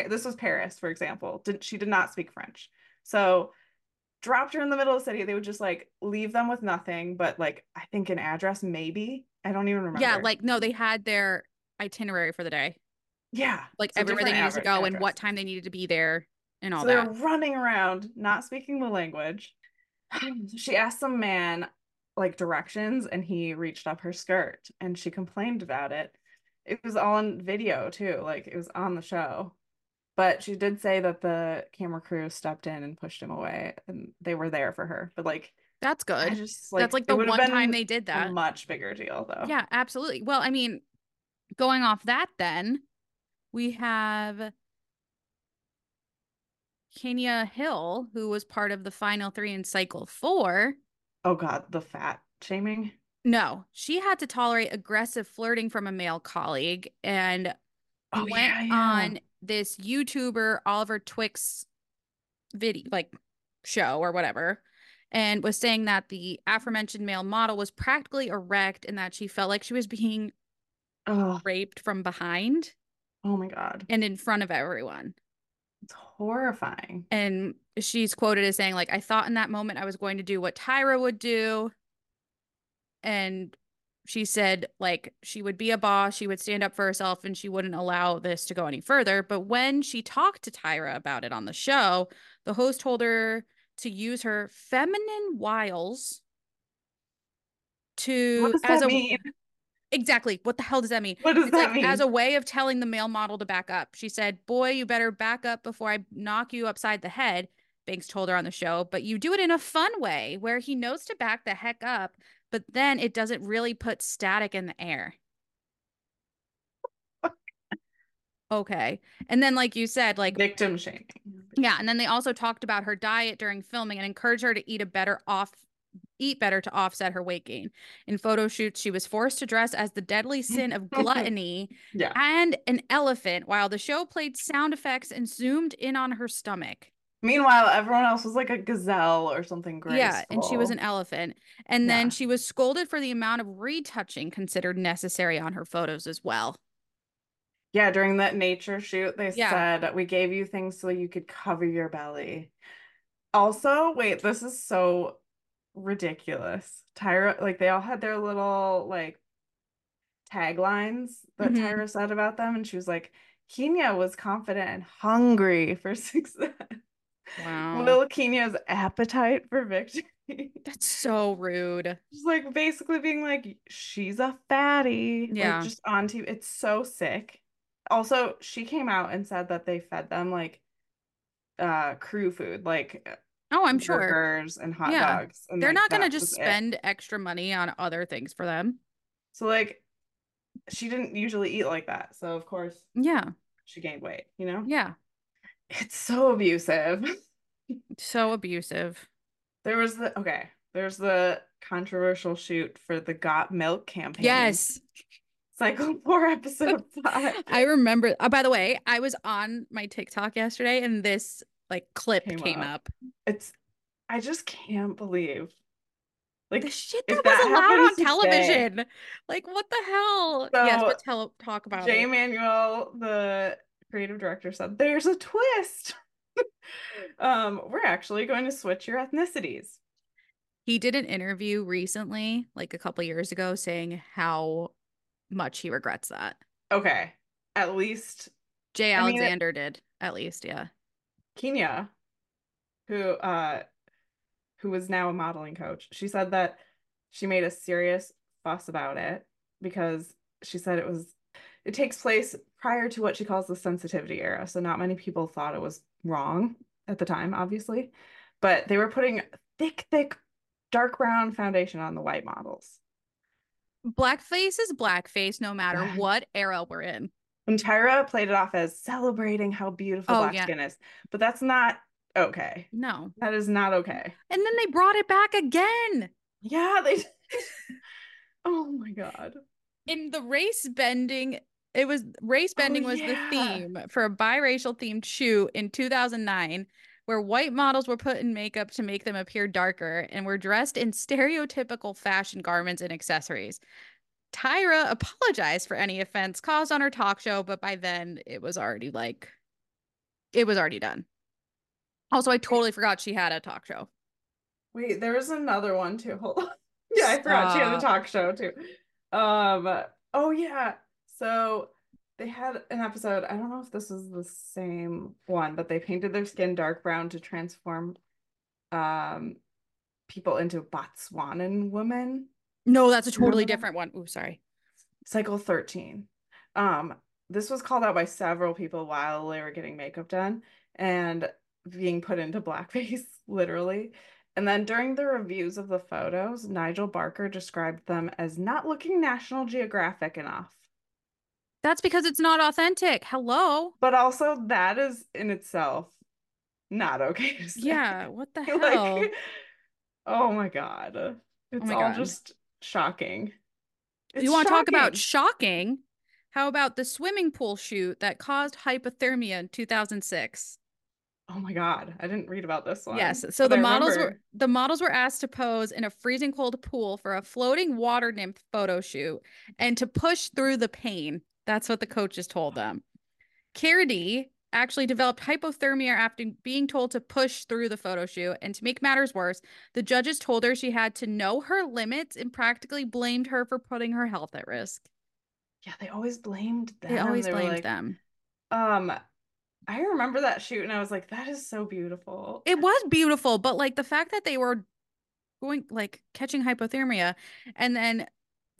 This was Paris, for example. She did not speak French. So dropped her in the middle of the city. They would just like leave them with nothing, but like I think an address maybe. I don't even remember. Yeah, like no, they had their... itinerary for the day, like so everywhere they needed to go and what time they needed to be there and all that. So they're running around not speaking the language. She asked some man like directions, and he reached up her skirt, and she complained about it. It was all on video too, like it was on the show, but she did say that the camera crew stepped in and pushed him away, and they were there for her. But like, that's good. That's like the one time they did that. A much bigger deal though. Yeah, absolutely. Well, I mean, going off that, then we have Kenya Hill, who was part of the final 3 in Cycle 4. Oh God, the fat shaming? No, she had to tolerate aggressive flirting from a male colleague, and on this YouTuber Oliver Twix video, like show or whatever, and was saying that the aforementioned male model was practically erect and that she felt like she was being raped from behind. Oh my God. And in front of everyone. It's horrifying. And she's quoted as saying, like, I thought in that moment I was going to do what Tyra would do. And she said, like, she would be a boss, she would stand up for herself, and she wouldn't allow this to go any further. But when she talked to Tyra about it on the show, the host told her to use her feminine wiles to... What does that mean? Exactly. What the hell does that mean? What does that mean? As a way of telling the male model to back up. She said, boy, you better back up before I knock you upside the head. Banks told her on the show, but you do it in a fun way where he knows to back the heck up, but then it doesn't really put static in the air. Okay. And then, like you said, like victim shaming. Yeah. And then they also talked about her diet during filming and encouraged her to eat better to offset her weight gain. In photo shoots, she was forced to dress as the deadly sin of gluttony and an elephant, while the show played sound effects and zoomed in on her stomach. Meanwhile, everyone else was like a gazelle or something graceful. Yeah, and she was an elephant. And then she was scolded for the amount of retouching considered necessary on her photos as well. Yeah, during that nature shoot, they said, we gave you things so you could cover your belly. Also, wait, this is so ridiculous. Tyra, like, they all had their little, like, taglines that Tyra said about them. And she was like, Kenya was confident and hungry for success. Wow. Little Kenya's appetite for victory. That's so rude. Just, like, basically being like, she's a fatty. Yeah. Like, just on TV. It's so sick. Also, she came out and said that they fed them, like, crew food, like, burgers and hot dogs. And, they're not going to just spend extra money on other things for them. So, like, she didn't usually eat like that. So, of course, she gained weight, you know? Yeah. It's so abusive. So abusive. There was the, there's the controversial shoot for the Got Milk campaign. Yes. Cycle 4, episode 5. I remember. Oh, by the way, I was on my TikTok yesterday, and this like clip came up. It's, I just can't believe, like, the shit that was allowed on television. Today. Like, what the hell? So, yes, but talk about Jay it. Jay Manuel, the creative director, said, "There's a twist. We're actually going to switch your ethnicities." He did an interview recently, like a couple years ago, saying how much he regrets that. Okay, at least Jay Alexander did. At least, Kenya, who is now a modeling coach, she said that she made a serious fuss about it because she said it takes place prior to what she calls the sensitivity era, so not many people thought it was wrong at the time, obviously, but they were putting thick dark brown foundation on the white models. Blackface is blackface no matter what era we're in. And Tyra played it off as celebrating how beautiful black skin is. But that's not okay. No. That is not okay. And then they brought it back again. Yeah. They. Oh, my God. In the race bending, was the theme for a biracial themed shoot in 2009, where white models were put in makeup to make them appear darker and were dressed in stereotypical fashion garments and accessories. Tyra apologized for any offense caused on her talk show, but by then it was already done. Also, I totally forgot she had a talk show. Wait, there was another one too. Hold on. Yeah, I forgot she had a talk show too. So they had an episode, I don't know if this is the same one, but they painted their skin dark brown to transform people into Botswanan women. No, that's a totally different one. Ooh, sorry. Cycle 13. This was called out by several people while they were getting makeup done and being put into blackface, literally. And then during the reviews of the photos, Nigel Barker described them as not looking National Geographic enough. That's because it's not authentic. Hello. But also, that is in itself not okay to say. Yeah, what the hell? Like, oh my God. It's just shocking. You want to talk about shocking? How about the swimming pool shoot that caused hypothermia in 2006? Oh my God, I didn't read about this one. Yes, so the models were asked to pose in a freezing cold pool for a floating water nymph photo shoot and to push through the pain. That's what the coaches told them. Carity actually developed hypothermia after being told to push through the photo shoot, and to make matters worse, the judges told her she had to know her limits and practically blamed her for putting her health at risk. Yeah, they always blamed them. I remember that shoot and I was like, that is so beautiful. It was beautiful, but like the fact that they were going like catching hypothermia, and then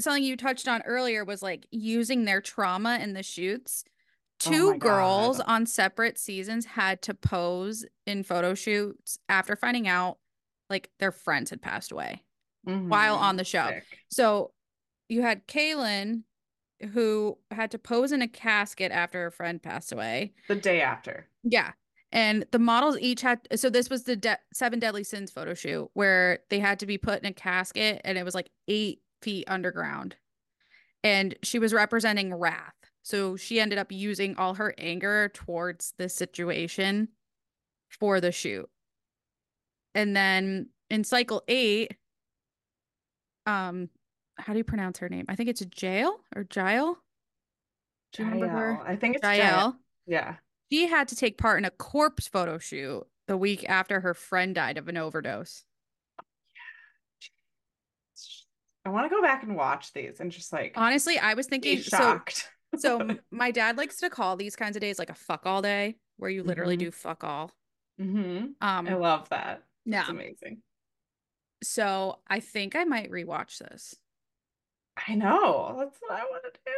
something you touched on earlier was like using their trauma in the shoots two girls on separate seasons had to pose in photo shoots after finding out like their friends had passed away while on the show. Sick. So you had Kaylin, who had to pose in a casket after her friend passed away the day after. Yeah. And the models each had, so this was the Seven Deadly Sins photo shoot where they had to be put in a casket, and it was like 8 feet underground. And she was representing wrath. So she ended up using all her anger towards this situation for the shoot. And then in cycle 8, how do you pronounce her name? I think it's Jail or Jail. Do you remember her? I think it's Jail. Yeah. She had to take part in a corpse photo shoot the week after her friend died of an overdose. I want to go back and watch these and just like, honestly, I was thinking shocked. So my dad likes to call these kinds of days like a fuck all day, where you literally do fuck all. I love that. Yeah. It's amazing. So I think I might rewatch this. I know. That's what I want to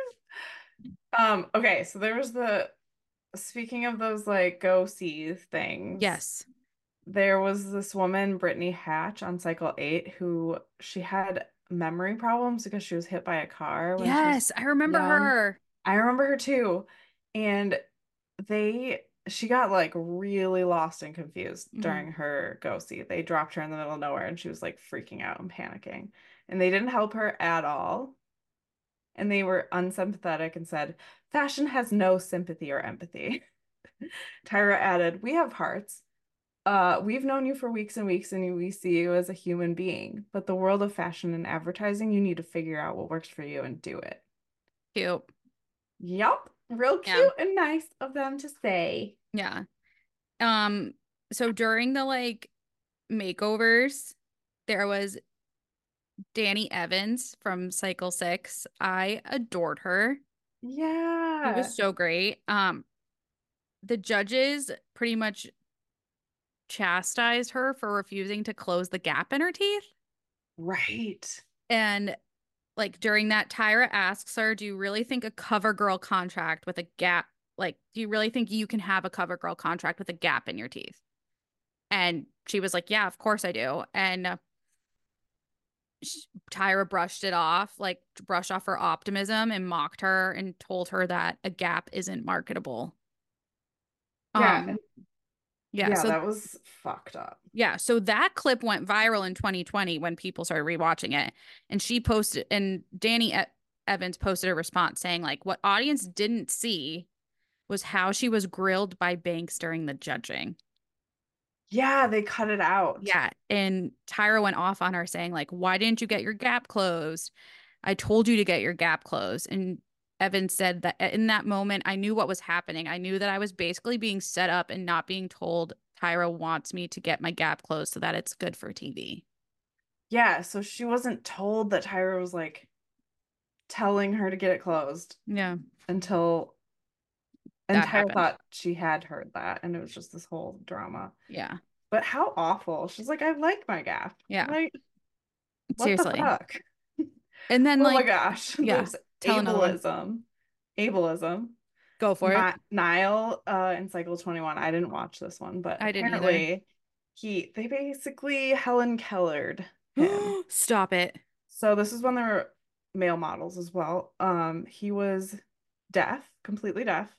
do. Okay. So there was the, speaking of those like go see things. Yes. There was this woman, Brittany Hatch, on cycle 8, who she had memory problems because she was hit by a car. Yes. I remember her. I remember her too. And she got like really lost and confused during her go see. They dropped her in the middle of nowhere and she was like freaking out and panicking. And they didn't help her at all. And they were unsympathetic and said, "Fashion has no sympathy or empathy." Tyra added, "We have hearts. We've known you for weeks and weeks, and we see you as a human being. But the world of fashion and advertising, you need to figure out what works for you and do it." Cute. Yup. Real cute and nice of them to say. Yeah. So during the like makeovers, there was Danny Evans from cycle 6. I adored her. Yeah. It was so great. The judges pretty much chastised her for refusing to close the gap in her teeth. Right. And like during that, Tyra asks her, "Do you really think a cover girl contract with a gap, like, do you really think you can have a cover girl contract with a gap in your teeth?" And she was like, "Yeah, of course I do." And Tyra brushed it off, like brushed off her optimism, and mocked her and told her that a gap isn't marketable. So that was fucked up. Yeah. So that clip went viral in 2020 when people started rewatching it. And she posted, and Danny Evans posted a response saying, like, what audience didn't see was how she was grilled by Banks during the judging. Yeah, they cut it out. Yeah. And Tyra went off on her saying, like, "Why didn't you get your gap closed? I told you to get your gap closed." And Evans said that in that moment, "I knew what was happening. I knew that I was basically being set up and not being told. Tyra wants me to get my gap closed so that it's good for TV." Yeah. So she wasn't told that Tyra was like telling her to get it closed. Yeah. And Tyra thought she had heard that, and it was just this whole drama. Yeah. But how awful. She's like, "I like my gap." Yeah. Like, seriously. What the fuck? And then, oh like, my gosh. Yeah. There's ableism. Go for it. Niall in cycle 21. I didn't watch this one, but I didn't either. They basically Helen Kellered him. Stop it. So this is when there were male models as well. He was deaf, completely deaf.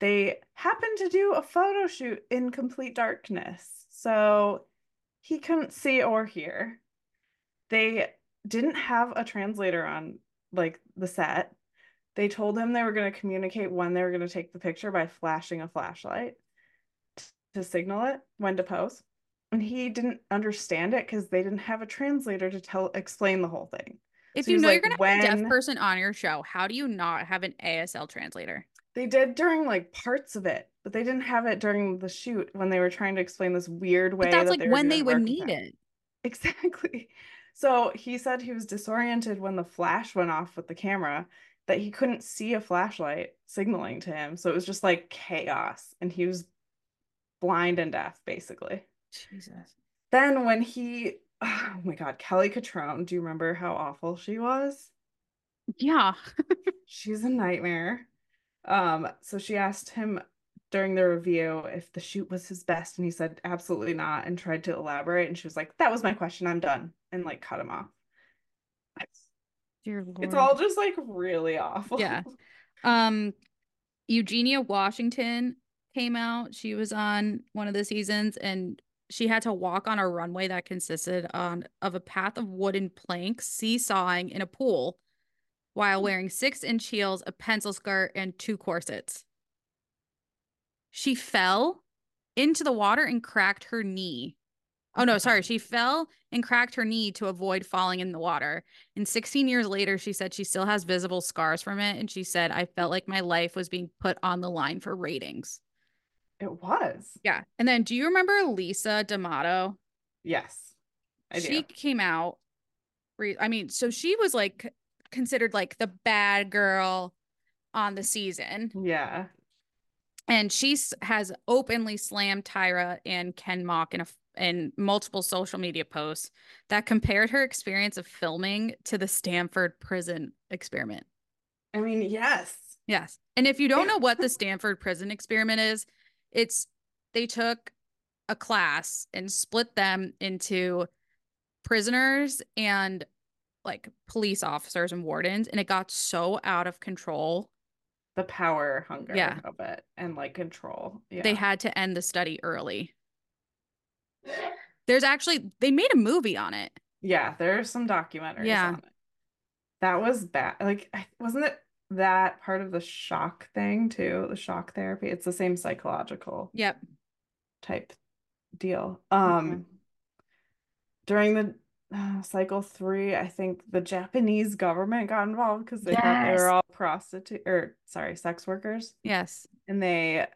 They happened to do a photo shoot in complete darkness, so he couldn't see or hear. They didn't have a translator on like the set. They told him they were going to communicate when they were going to take the picture by flashing a flashlight to signal it when to pose. And he didn't understand it because they didn't have a translator to explain the whole thing. If so, you know, like, you're going to have a deaf person on your show, how do you not have an ASL translator? They did during like parts of it, but they didn't have it during the shoot when they were trying to explain this weird way. But that's like when they would need it. Exactly. So he said he was disoriented when the flash went off with the camera, that he couldn't see a flashlight signaling to him. So it was just like chaos. And he was blind and deaf, basically. Jesus. Then when oh my God, Kelly Catrone. Do you remember how awful she was? Yeah. She's a nightmare. So she asked him during the review if the shoot was his best, and he said absolutely not, and tried to elaborate, and she was like, that was my question, I'm done, and like cut him off. Dear Lord. It's all just like really awful. Yeah. Eugenia Washington came out. She was on one of the seasons, and she had to walk on a runway that consisted of a path of wooden planks, seesawing in a pool, while wearing 6-inch heels, a pencil skirt, and 2 corsets. She fell into the water and cracked her knee. Oh, no, sorry. She fell and cracked her knee to avoid falling in the water. And 16 years later, she said she still has visible scars from it. And she said, I felt like my life was being put on the line for ratings. It was. Yeah. And then do you remember Lisa D'Amato? Yes, I do. She came out. I mean, so she was like considered like the bad girl on the season. Yeah. And she has openly slammed Tyra and Ken Mock in multiple social media posts that compared her experience of filming to the Stanford Prison Experiment. I mean, yes. Yes. And if you don't know what the Stanford Prison Experiment is, they took a class and split them into prisoners and like police officers and wardens. And it got so out of control. The power hunger of it and like control. Yeah. They had to end the study early. There's actually, they made a movie on it. Yeah, there's some documentaries on it. That was bad. Like, wasn't it that part of the shock thing too? The shock therapy. It's the same psychological type deal. During the cycle 3, I think the Japanese government got involved because they thought they were all sex workers. Yes. And they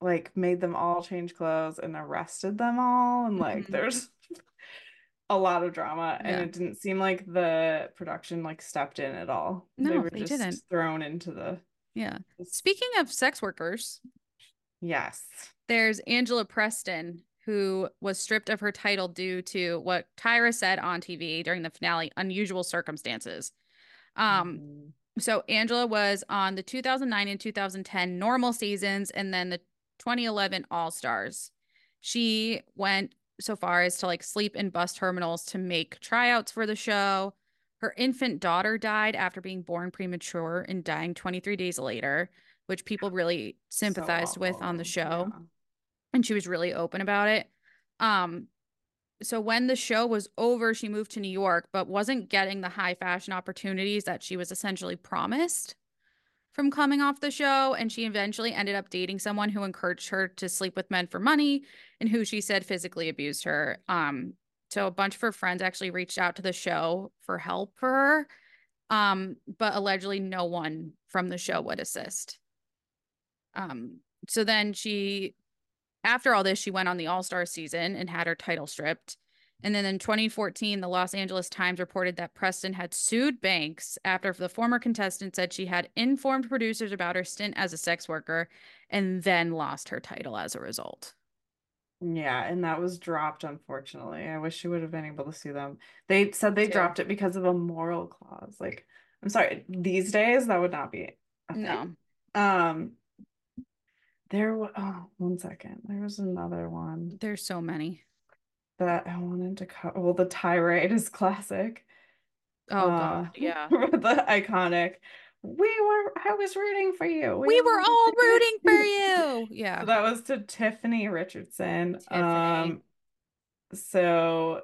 like made them all change clothes and arrested them all, and like there's a lot of drama, and it didn't seem like the production like stepped in at all. No, they were just didn't. Thrown into the Speaking of sex workers, yes, there's Angela Preston, who was stripped of her title due to what Tyra said on TV during the finale, Unusual Circumstances. So Angela was on the 2009 and 2010 normal seasons, and then the 2011 All-Stars. She went so far as to like sleep in bus terminals to make tryouts for the show. Her infant daughter died after being born premature and dying 23 days later, which people really sympathized with on the show. Yeah. And she was really open about it. So when the show was over, she moved to New York, but wasn't getting the high fashion opportunities that she was essentially promised from coming off the show. And she eventually ended up dating someone who encouraged her to sleep with men for money and who she said physically abused her. So a bunch of her friends actually reached out to the show for help for her. But allegedly no one from the show would assist. So then she... After all this, she went on the All-Star season and had her title stripped. And then in 2014, the Los Angeles Times reported that Preston had sued Banks after the former contestant said she had informed producers about her stint as a sex worker and then lost her title as a result. Yeah, and that was dropped, unfortunately. I wish she would have been able to sue them. They said they dropped it because of a moral clause. Like, I'm sorry, these days, that would not be a thing. No. There was another one. There's so many that I wanted to cover. Well, the tirade is classic. Oh, God, yeah. The iconic, I was rooting for you. We were all rooting for you. Yeah. So that was to Tiffany Richardson. Tiffany. So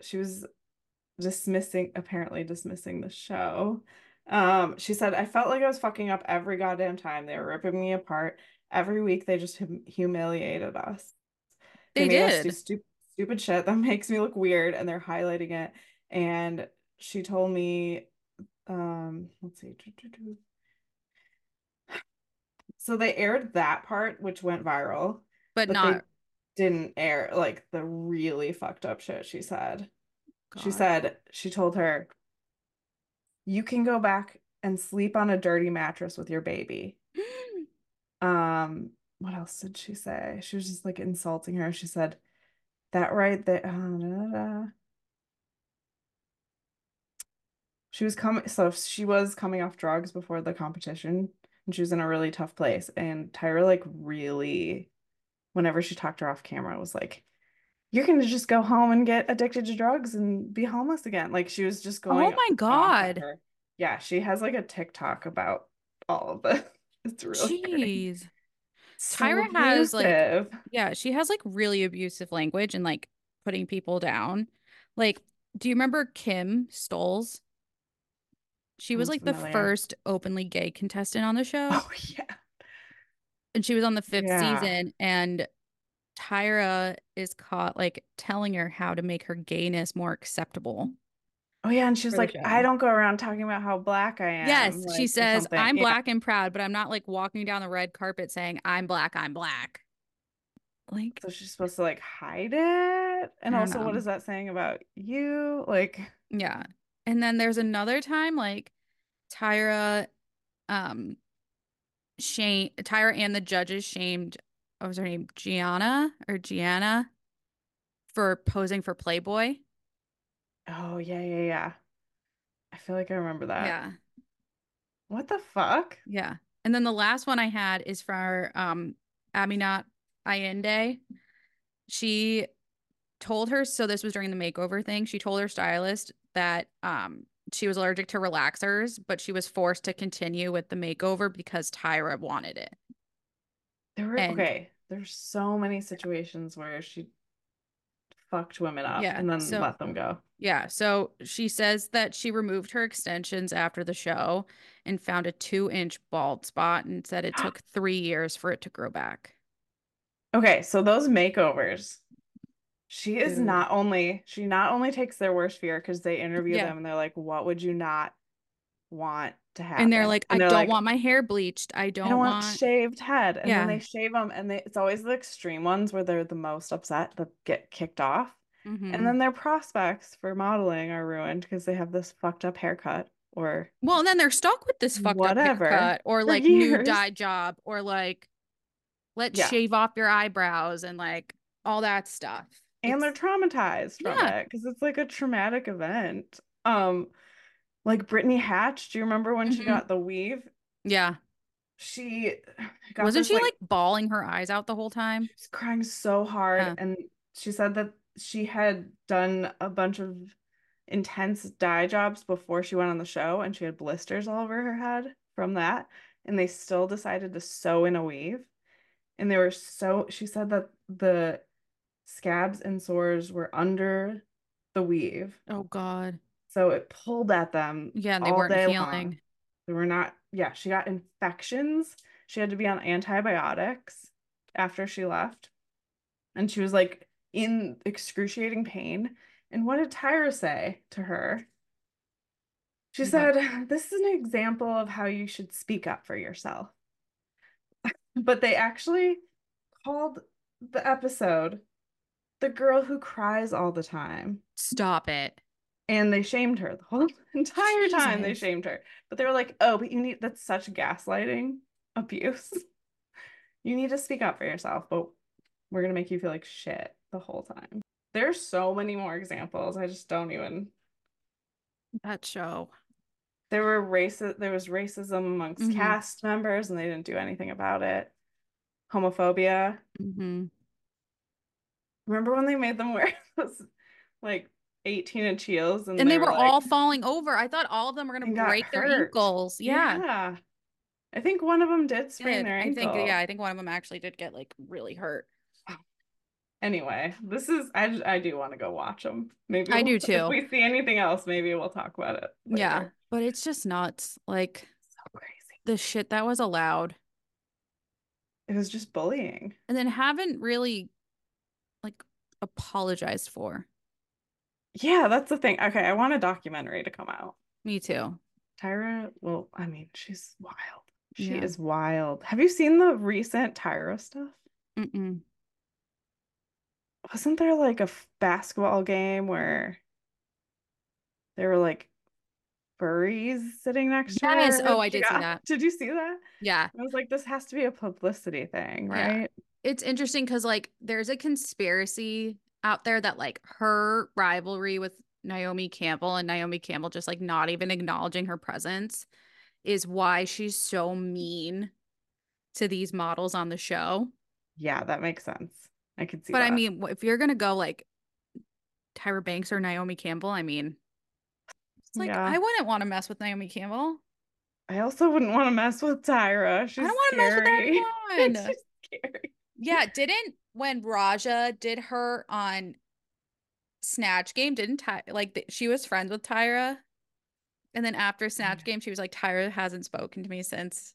she was apparently dismissing the show. She said, I felt like I was fucking up every goddamn time. They were ripping me apart. Every week, they just humiliated us. They made us do stupid shit that makes me look weird, and they're highlighting it. And she told me, let's see. So they aired that part, which went viral. But not. They didn't air, like, the really fucked up shit, she said. God. She said, she told her, you can go back and sleep on a dirty mattress with your baby. What else did she say? She was just like insulting her. She said that right there. She was coming off drugs before the competition. and she was in a really tough place. And Tyra, like, really, whenever she talked her off camera, was like, you're going to just go home and get addicted to drugs and be homeless again. Like, she was just going. Oh, my God. Yeah, she has, like, a TikTok about all of this. It's really Jeez. Great. So Tyra has, like, yeah, she has, like, really abusive language and, like, putting people down. Like, do you remember Kim Stoles? She was, like, the first openly gay contestant on the show. Oh, yeah. And she was on the 5th season, and Tyra is caught, like, telling her how to make her gayness more acceptable. Oh, yeah, and she's like, I don't go around talking about how black I am. Yes, like, she says, I'm black and proud, but I'm not, like, walking down the red carpet saying, I'm black, I'm black. Like, so she's supposed to, like, hide it? And also, what is that saying about you? Like, yeah. And then there's another time, like, Tyra, Tyra and the judges shamed, what was her name, Gianna, for posing for Playboy. Oh, yeah. I feel like I remember that. Yeah. What the fuck? Yeah. And then the last one I had is for Aminat Allende. She told her, so this was during the makeover thing, she told her stylist that she was allergic to relaxers, but she was forced to continue with the makeover because Tyra wanted it. There's so many situations where she fucked women up and then let them go. Yeah, so she says that she removed her extensions after the show and found a 2-inch bald spot and said it took 3 years for it to grow back. Okay, so those makeovers, she is not only takes their worst fear, because they interview them and they're like, what would you not want to happen? And they're like, I don't want my hair bleached. I don't want shaved head. And then they shave them, and it's always the extreme ones where they're the most upset that get kicked off. Mm-hmm. And then their prospects for modeling are ruined because they have this fucked up haircut, or and then they're stuck with this fucked up haircut, or like new dye job, or like let's shave off your eyebrows and like all that stuff. And they're traumatized from it because it's like a traumatic event. Like Brittany Hatch, do you remember when she got the weave? Yeah. Wasn't she bawling her eyes out the whole time? She was crying so hard. Yeah. And she said that she had done a bunch of intense dye jobs before she went on the show, and she had blisters all over her head from that. And they still decided to sew in a weave. And they were she said that the scabs and sores were under the weave. Oh, God. So it pulled at them. Yeah, and they weren't healing. They were not. Yeah, she got infections. She had to be on antibiotics after she left. And she was like in excruciating pain. And what did Tyra say to her? She said, this is an example of how you should speak up for yourself. But they actually called the episode The Girl Who Cries All the Time. Stop it. And they shamed her the whole entire time. They shamed her. But they were like, oh, but that's such gaslighting abuse. You need to speak up for yourself, but we're going to make you feel like shit the whole time. There's so many more examples. I just don't even. That show. There was racism amongst cast members, and they didn't do anything about it. Homophobia. Mm-hmm. Remember when they made them wear those, like, 18-inch heels, and they were like, all falling over. I thought all of them were going to break their ankles. Yeah. I think one of them did sprain their ankle. I think one of them actually did get like really hurt. Anyway, this is I do want to go watch them. Maybe I do too. If we see anything else, maybe we'll talk about it later. Yeah, but it's just nuts. Like, so crazy the shit that was allowed. It was just bullying, and then haven't really like apologized for. Yeah, that's the thing. Okay, I want a documentary to come out. Me too. Tyra, well, I mean, she's wild. She is wild. Have you seen the recent Tyra stuff? Mm-mm. Wasn't there like a basketball game where there were like furries sitting next to her? Yes. Oh, I did see that. Did you see that? Yeah. I was like, this has to be a publicity thing, right? Yeah. It's interesting because like there's a conspiracy out there that like her rivalry with Naomi Campbell, and Naomi Campbell just like not even acknowledging her presence, is why she's so mean to these models on the show. Yeah, that makes sense. I can see that. But I mean, if you're going to go like Tyra Banks or Naomi Campbell, I mean, it's like, yeah. I wouldn't want to mess with Naomi Campbell. I also wouldn't want to mess with Tyra. She's I don't want to mess with anyone. She's scary. Yeah, when Raja did her on Snatch Game, didn't she was friends with Tyra? And then after Snatch Game, she was like, Tyra hasn't spoken to me since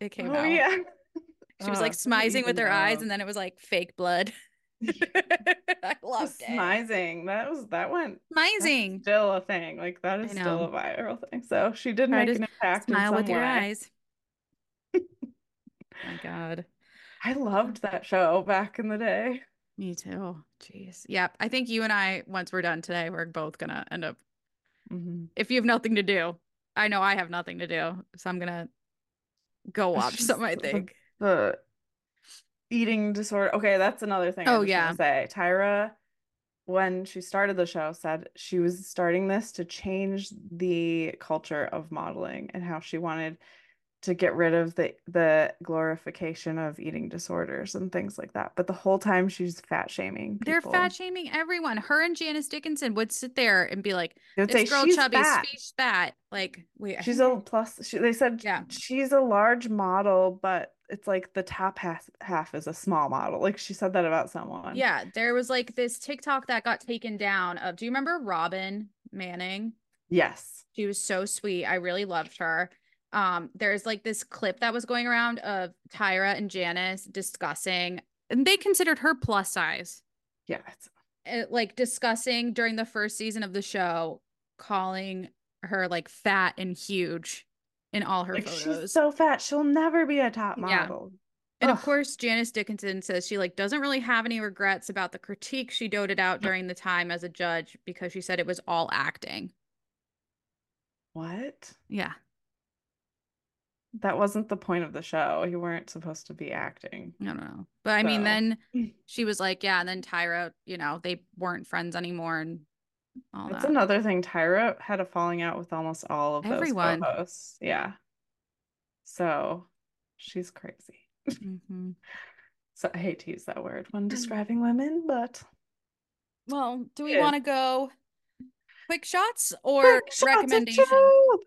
it came out. Oh, yeah. She was like smizing with her eyes, and then it was like fake blood. I loved it. Smizing. Smizing. Still a thing. Like, that is still a viral thing. So she did make an impact. Smile with your eyes. Oh my God. I loved that show back in the day. Me too. Jeez. Yeah. I think you and I, once we're done today, we're both going to end up. Mm-hmm. If you have nothing to do, I know I have nothing to do. So I'm going to go watch something, I think. The eating disorder. Okay, that's another thing. Oh, yeah. Say Tyra, when she started the show, said she was starting this to change the culture of modeling and how she wanted to get rid of the glorification of eating disorders and things like that. But the whole time she's fat shaming people. They're fat shaming everyone. Her and Janice Dickinson would sit there and be like, this girl chubby, she's fat. Like, wait, she's a plus. They said she's a large model, but it's like the top half is a small model. Like, she said that about someone. Yeah, there was like this TikTok that got taken down of, do you remember Robin Manning? Yes. She was so sweet. I really loved her. There's like this clip that was going around of Tyra and Janice discussing, and they considered her plus size. Yeah. Like discussing during the first season of the show, calling her like fat and huge in all her photos. She's so fat, she'll never be a top model. Yeah. And of course, Janice Dickinson says she like doesn't really have any regrets about the critique she doted out during the time as a judge, because she said it was all acting. What? Yeah. That wasn't the point of the show. You weren't supposed to be acting. I don't know. But I mean, then she was like, yeah, and then Tyra, they weren't friends anymore and all that. That's another thing. Tyra had a falling out with almost all of everyone. Those co-hosts. Yeah. So she's crazy. Mm-hmm. So I hate to use that word when describing women, but. Well, do we want to go quick shots or recommendations?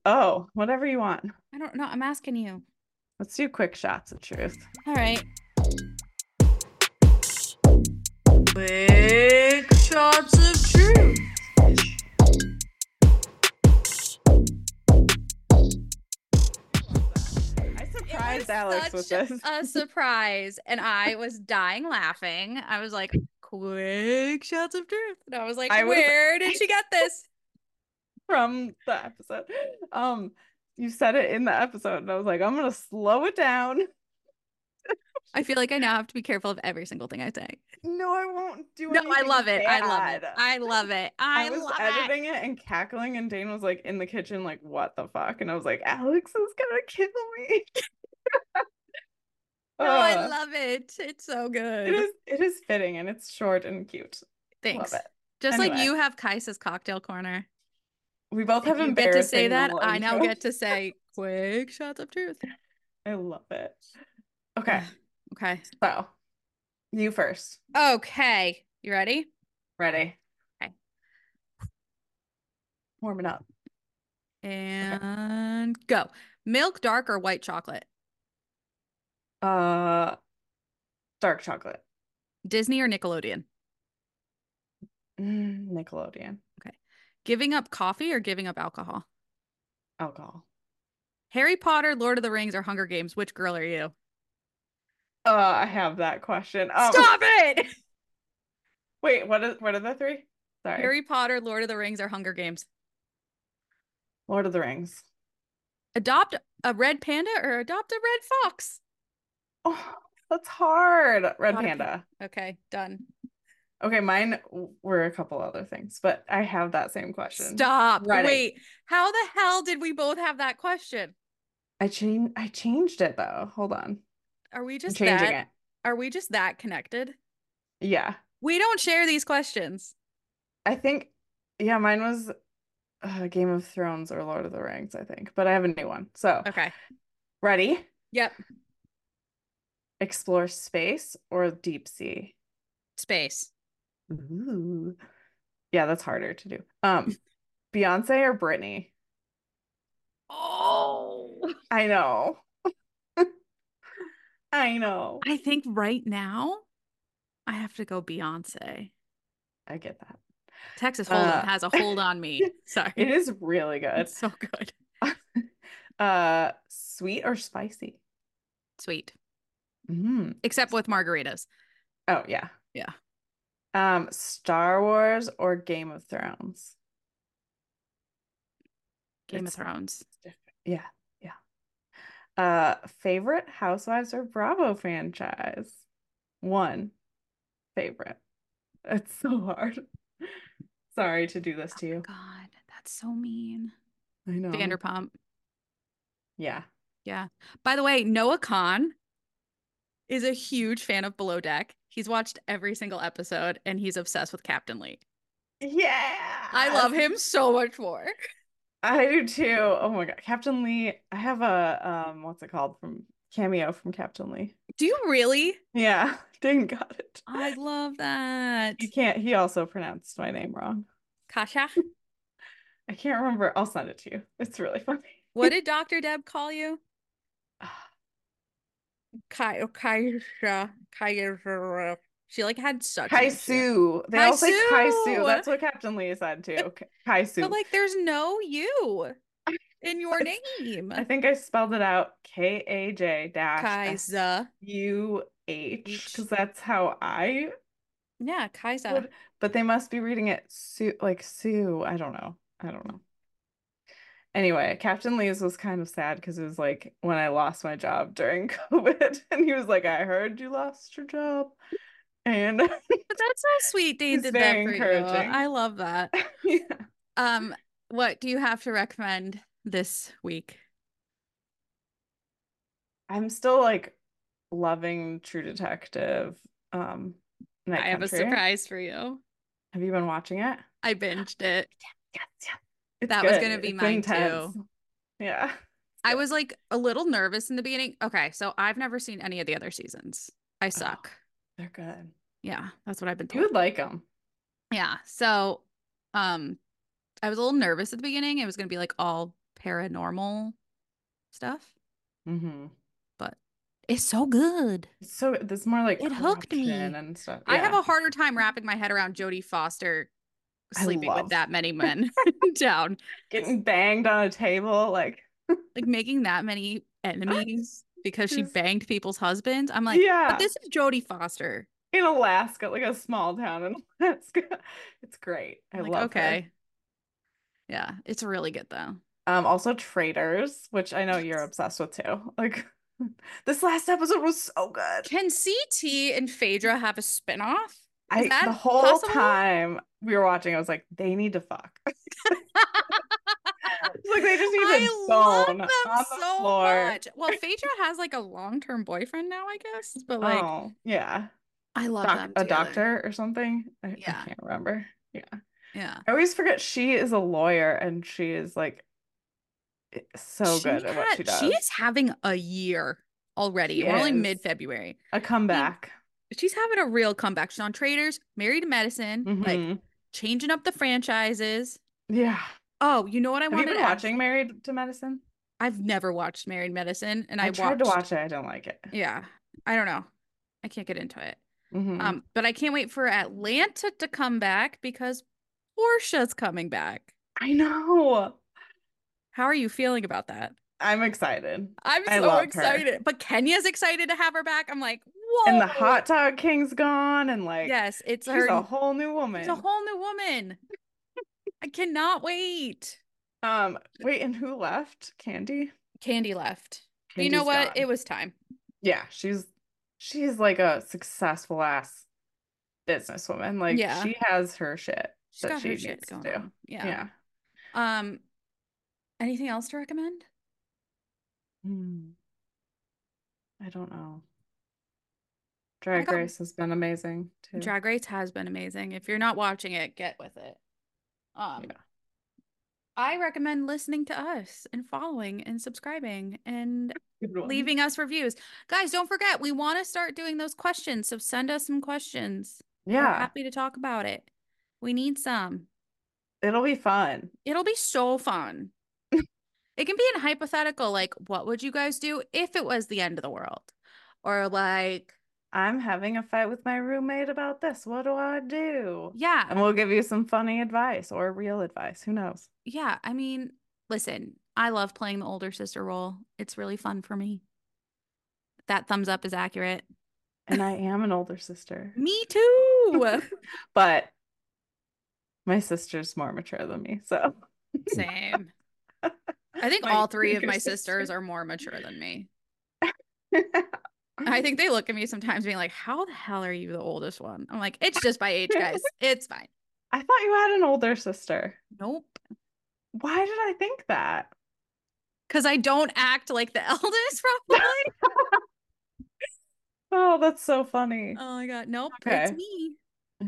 Oh, whatever you want. I don't know. I'm asking you. Let's do quick shots of truth. All right. Quick shots of truth. Surprise, Alex, with this. A surprise, and I was dying laughing. I was like, quick shots of truth, and I was like, where did she get this from? The episode, you said it in the episode, and I was like, I'm gonna slow it down. I feel like I now have to be careful of every single thing I say. No, I won't do anything. No, I love it. Bad. I love it. I was editing it and cackling, and Dane was like in the kitchen, like, what the fuck? And I was like, Alex is gonna kill me. No, I love it. It's so good. It is fitting, and it's short and cute. Thanks. Love it. Just anyway. Like you have Kaisa's Cocktail Corner. We both have embarrassing. Get to say that. I now get to say quick shots of truth. I love it. Okay. Okay. So, you first. Okay. You ready? Ready. Okay. Warm it up. And go. Milk, dark, or white chocolate? Dark chocolate. Disney or Nickelodeon? Nickelodeon. Okay. Giving up coffee or giving up alcohol? Alcohol. Harry Potter, Lord of the Rings, or Hunger Games? Which girl are you? I have that question. Stop it! Wait, what are the three? Sorry. Harry Potter, Lord of the Rings, or Hunger Games? Lord of the Rings. Adopt a red panda or adopt a red fox? Oh, that's hard. Red panda. Okay, done. Okay, mine were a couple other things, but I have that same question. Stop. Ready. Wait, how the hell did we both have that question? I changed it, though. Hold on. Are we just that connected? Yeah. We don't share these questions. I think, yeah, mine was Game of Thrones or Lord of the Rings, I think. But I have a new one. So, okay. Ready? Yep. Explore space or deep sea? Space. Ooh. Yeah, that's harder to do. Beyonce or Britney? Oh, I know. I know. I think right now I have to go Beyonce. I get that. Texas Hold'em has a hold on me. Sorry. It is really good. It's so good. Sweet or spicy? Sweet. Mm-hmm. Except with margaritas. Oh, yeah. Yeah. Star Wars or Game of Thrones? Game of Thrones. Yeah. Yeah. Favorite Housewives or Bravo franchise? One favorite. It's so hard. Sorry to do this to you. God, that's so mean. I know. Vanderpump. Yeah. Yeah. By the way, Noah Kahn is a huge fan of Below Deck. He's watched every single episode and he's obsessed with Captain Lee. Yeah. I love him so much more. I do too. Oh my God. Captain Lee. I have a, what's it called? From cameo from Captain Lee. Do you really? Yeah. Dang, got it. I love that. You can't. He also pronounced my name wrong. Kasha? I can't remember. I'll send it to you. It's really funny. What did Dr. Deb call you? Kaira. She like had such Kaisu. They all say Kaisu. That's what Captain Lee said too. Kaisu. But like there's no you in your name. I think I spelled it out K-A-J-S-U-H because that's how I. Yeah, Kaisa. Would, but they must be reading it Sue, like Sue. I don't know. Anyway, Captain Lee's was kind of sad because it was like when I lost my job during COVID. And he was like, I heard you lost your job. And but that's so sweet they did that for you. I love that. Yeah. What do you have to recommend this week? I'm still like loving True Detective. I have a surprise for you. Have you been watching it? I binged it. Yes. It's that good. Was going to be it's mine intense. Too. Yeah. I was like a little nervous in the beginning. Okay. So I've never seen any of the other seasons. I suck. Oh, they're good. Yeah. That's what I've been told. You would like them. Yeah. So I was a little nervous at the beginning. It was going to be like all paranormal stuff. Mm-hmm. But it's so good. So there's more like it hooked me. And stuff. Yeah. I have a harder time wrapping my head around Jodie Foster sleeping with that many men down, getting banged on a table, like making that many enemies because she banged people's husbands. I'm like, yeah, but this is Jodie Foster in Alaska, like a small town in Alaska. It's great. I like, love okay her. Yeah, it's really good though. Also Traitors, which I know you're obsessed with too. Like this last episode was so good. Can CT and Phaedra have a spinoff? The whole possible? Time we were watching, I was like, they need to fuck. Like they just need to love them on the so floor. Much. Well, Phaedra has like a long-term boyfriend now, I guess. But like, oh, yeah, I love them. A doctor or something. I can't remember. Yeah. I always forget she is a lawyer, and she is like so good at what she does. She is having a year already. We're only mid-February. A comeback. She's having a real comeback. She's on Traders, Married to Medicine, like changing up the franchises. Yeah. Oh, you know what I wanted to ask? Watching Married to Medicine? I've never watched Married Medicine, and I tried to watch it. I don't like it. Yeah, I don't know. I can't get into it. Mm-hmm. But I can't wait for Atlanta to come back because Portia's coming back. I know. How are you feeling about that? I'm excited. I'm so excited. Her. But Kenya's excited to have her back. I'm like, whoa. And the hot dog king's gone. And like, yes, it's her. A whole new woman. It's a whole new woman. I cannot wait. Wait, and who left? Candy left. You know what? Gone. It was time. Yeah, she's like a successful ass businesswoman. Like she has her shit. She's got her shit going on. Yeah. Anything else to recommend? I don't know. Drag Race has been amazing too. Drag Race has been amazing. If you're not watching it, get with it. I recommend listening to us and following and subscribing and leaving us reviews. Guys, don't forget, we want to start doing those questions. So send us some questions. Yeah. We're happy to talk about it. We need some. It'll be fun. It'll be so fun. It can be a hypothetical, like, what would you guys do if it was the end of the world? Or like, I'm having a fight with my roommate about this. What do I do? Yeah. And we'll give you some funny advice or real advice. Who knows? Yeah. I mean, listen, I love playing the older sister role. It's really fun for me. That thumbs up is accurate. And I am an older sister. Me too. But my sister's more mature than me. So same. I think all three of my sisters are more mature than me. I think they look at me sometimes being like, how the hell are you the oldest one? I'm like, it's just by age, guys. It's fine. I thought you had an older sister. Nope. Why did I think that? Because I don't act like the eldest, probably. Oh, that's so funny. Oh my God. Nope. Okay. It's me.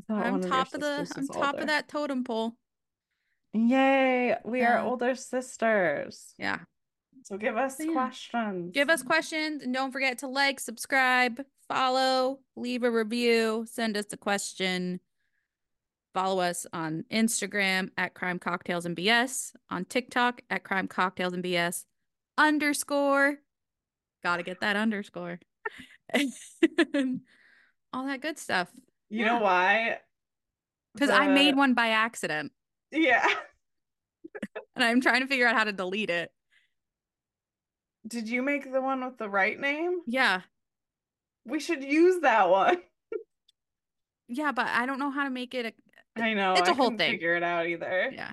I'm top of that totem pole. Yay. We are older sisters. Yeah. So give us questions. Give us questions. And don't forget to like, subscribe, follow, leave a review, send us a question. Follow us on Instagram at Crime Cocktails and BS, on TikTok at Crime Cocktails and BS _. Gotta get that underscore. All that good stuff. You know why? Because I made one by accident. Yeah. And I'm trying to figure out how to delete it. Did you make the one with the right name? Yeah. We should use that one. Yeah, but I don't know how to make it. I know. It's a whole thing. I couldn't figure it out either. Yeah.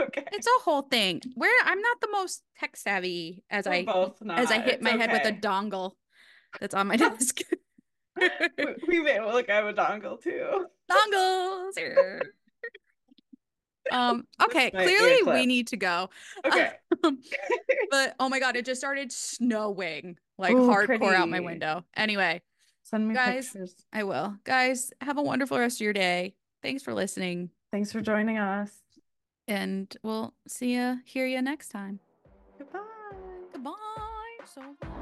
Okay. It's a whole thing. I'm not the most tech savvy as I hit my head with a dongle that's on my desk. We made it look like I have a dongle too. Dongles here. Okay, clearly we need to go. Okay. But oh my God, it just started snowing like hardcore out my window. Anyway, send me pictures. I will. Guys, have a wonderful rest of your day. Thanks for listening. Thanks for joining us. And we'll hear you next time. Goodbye. So long.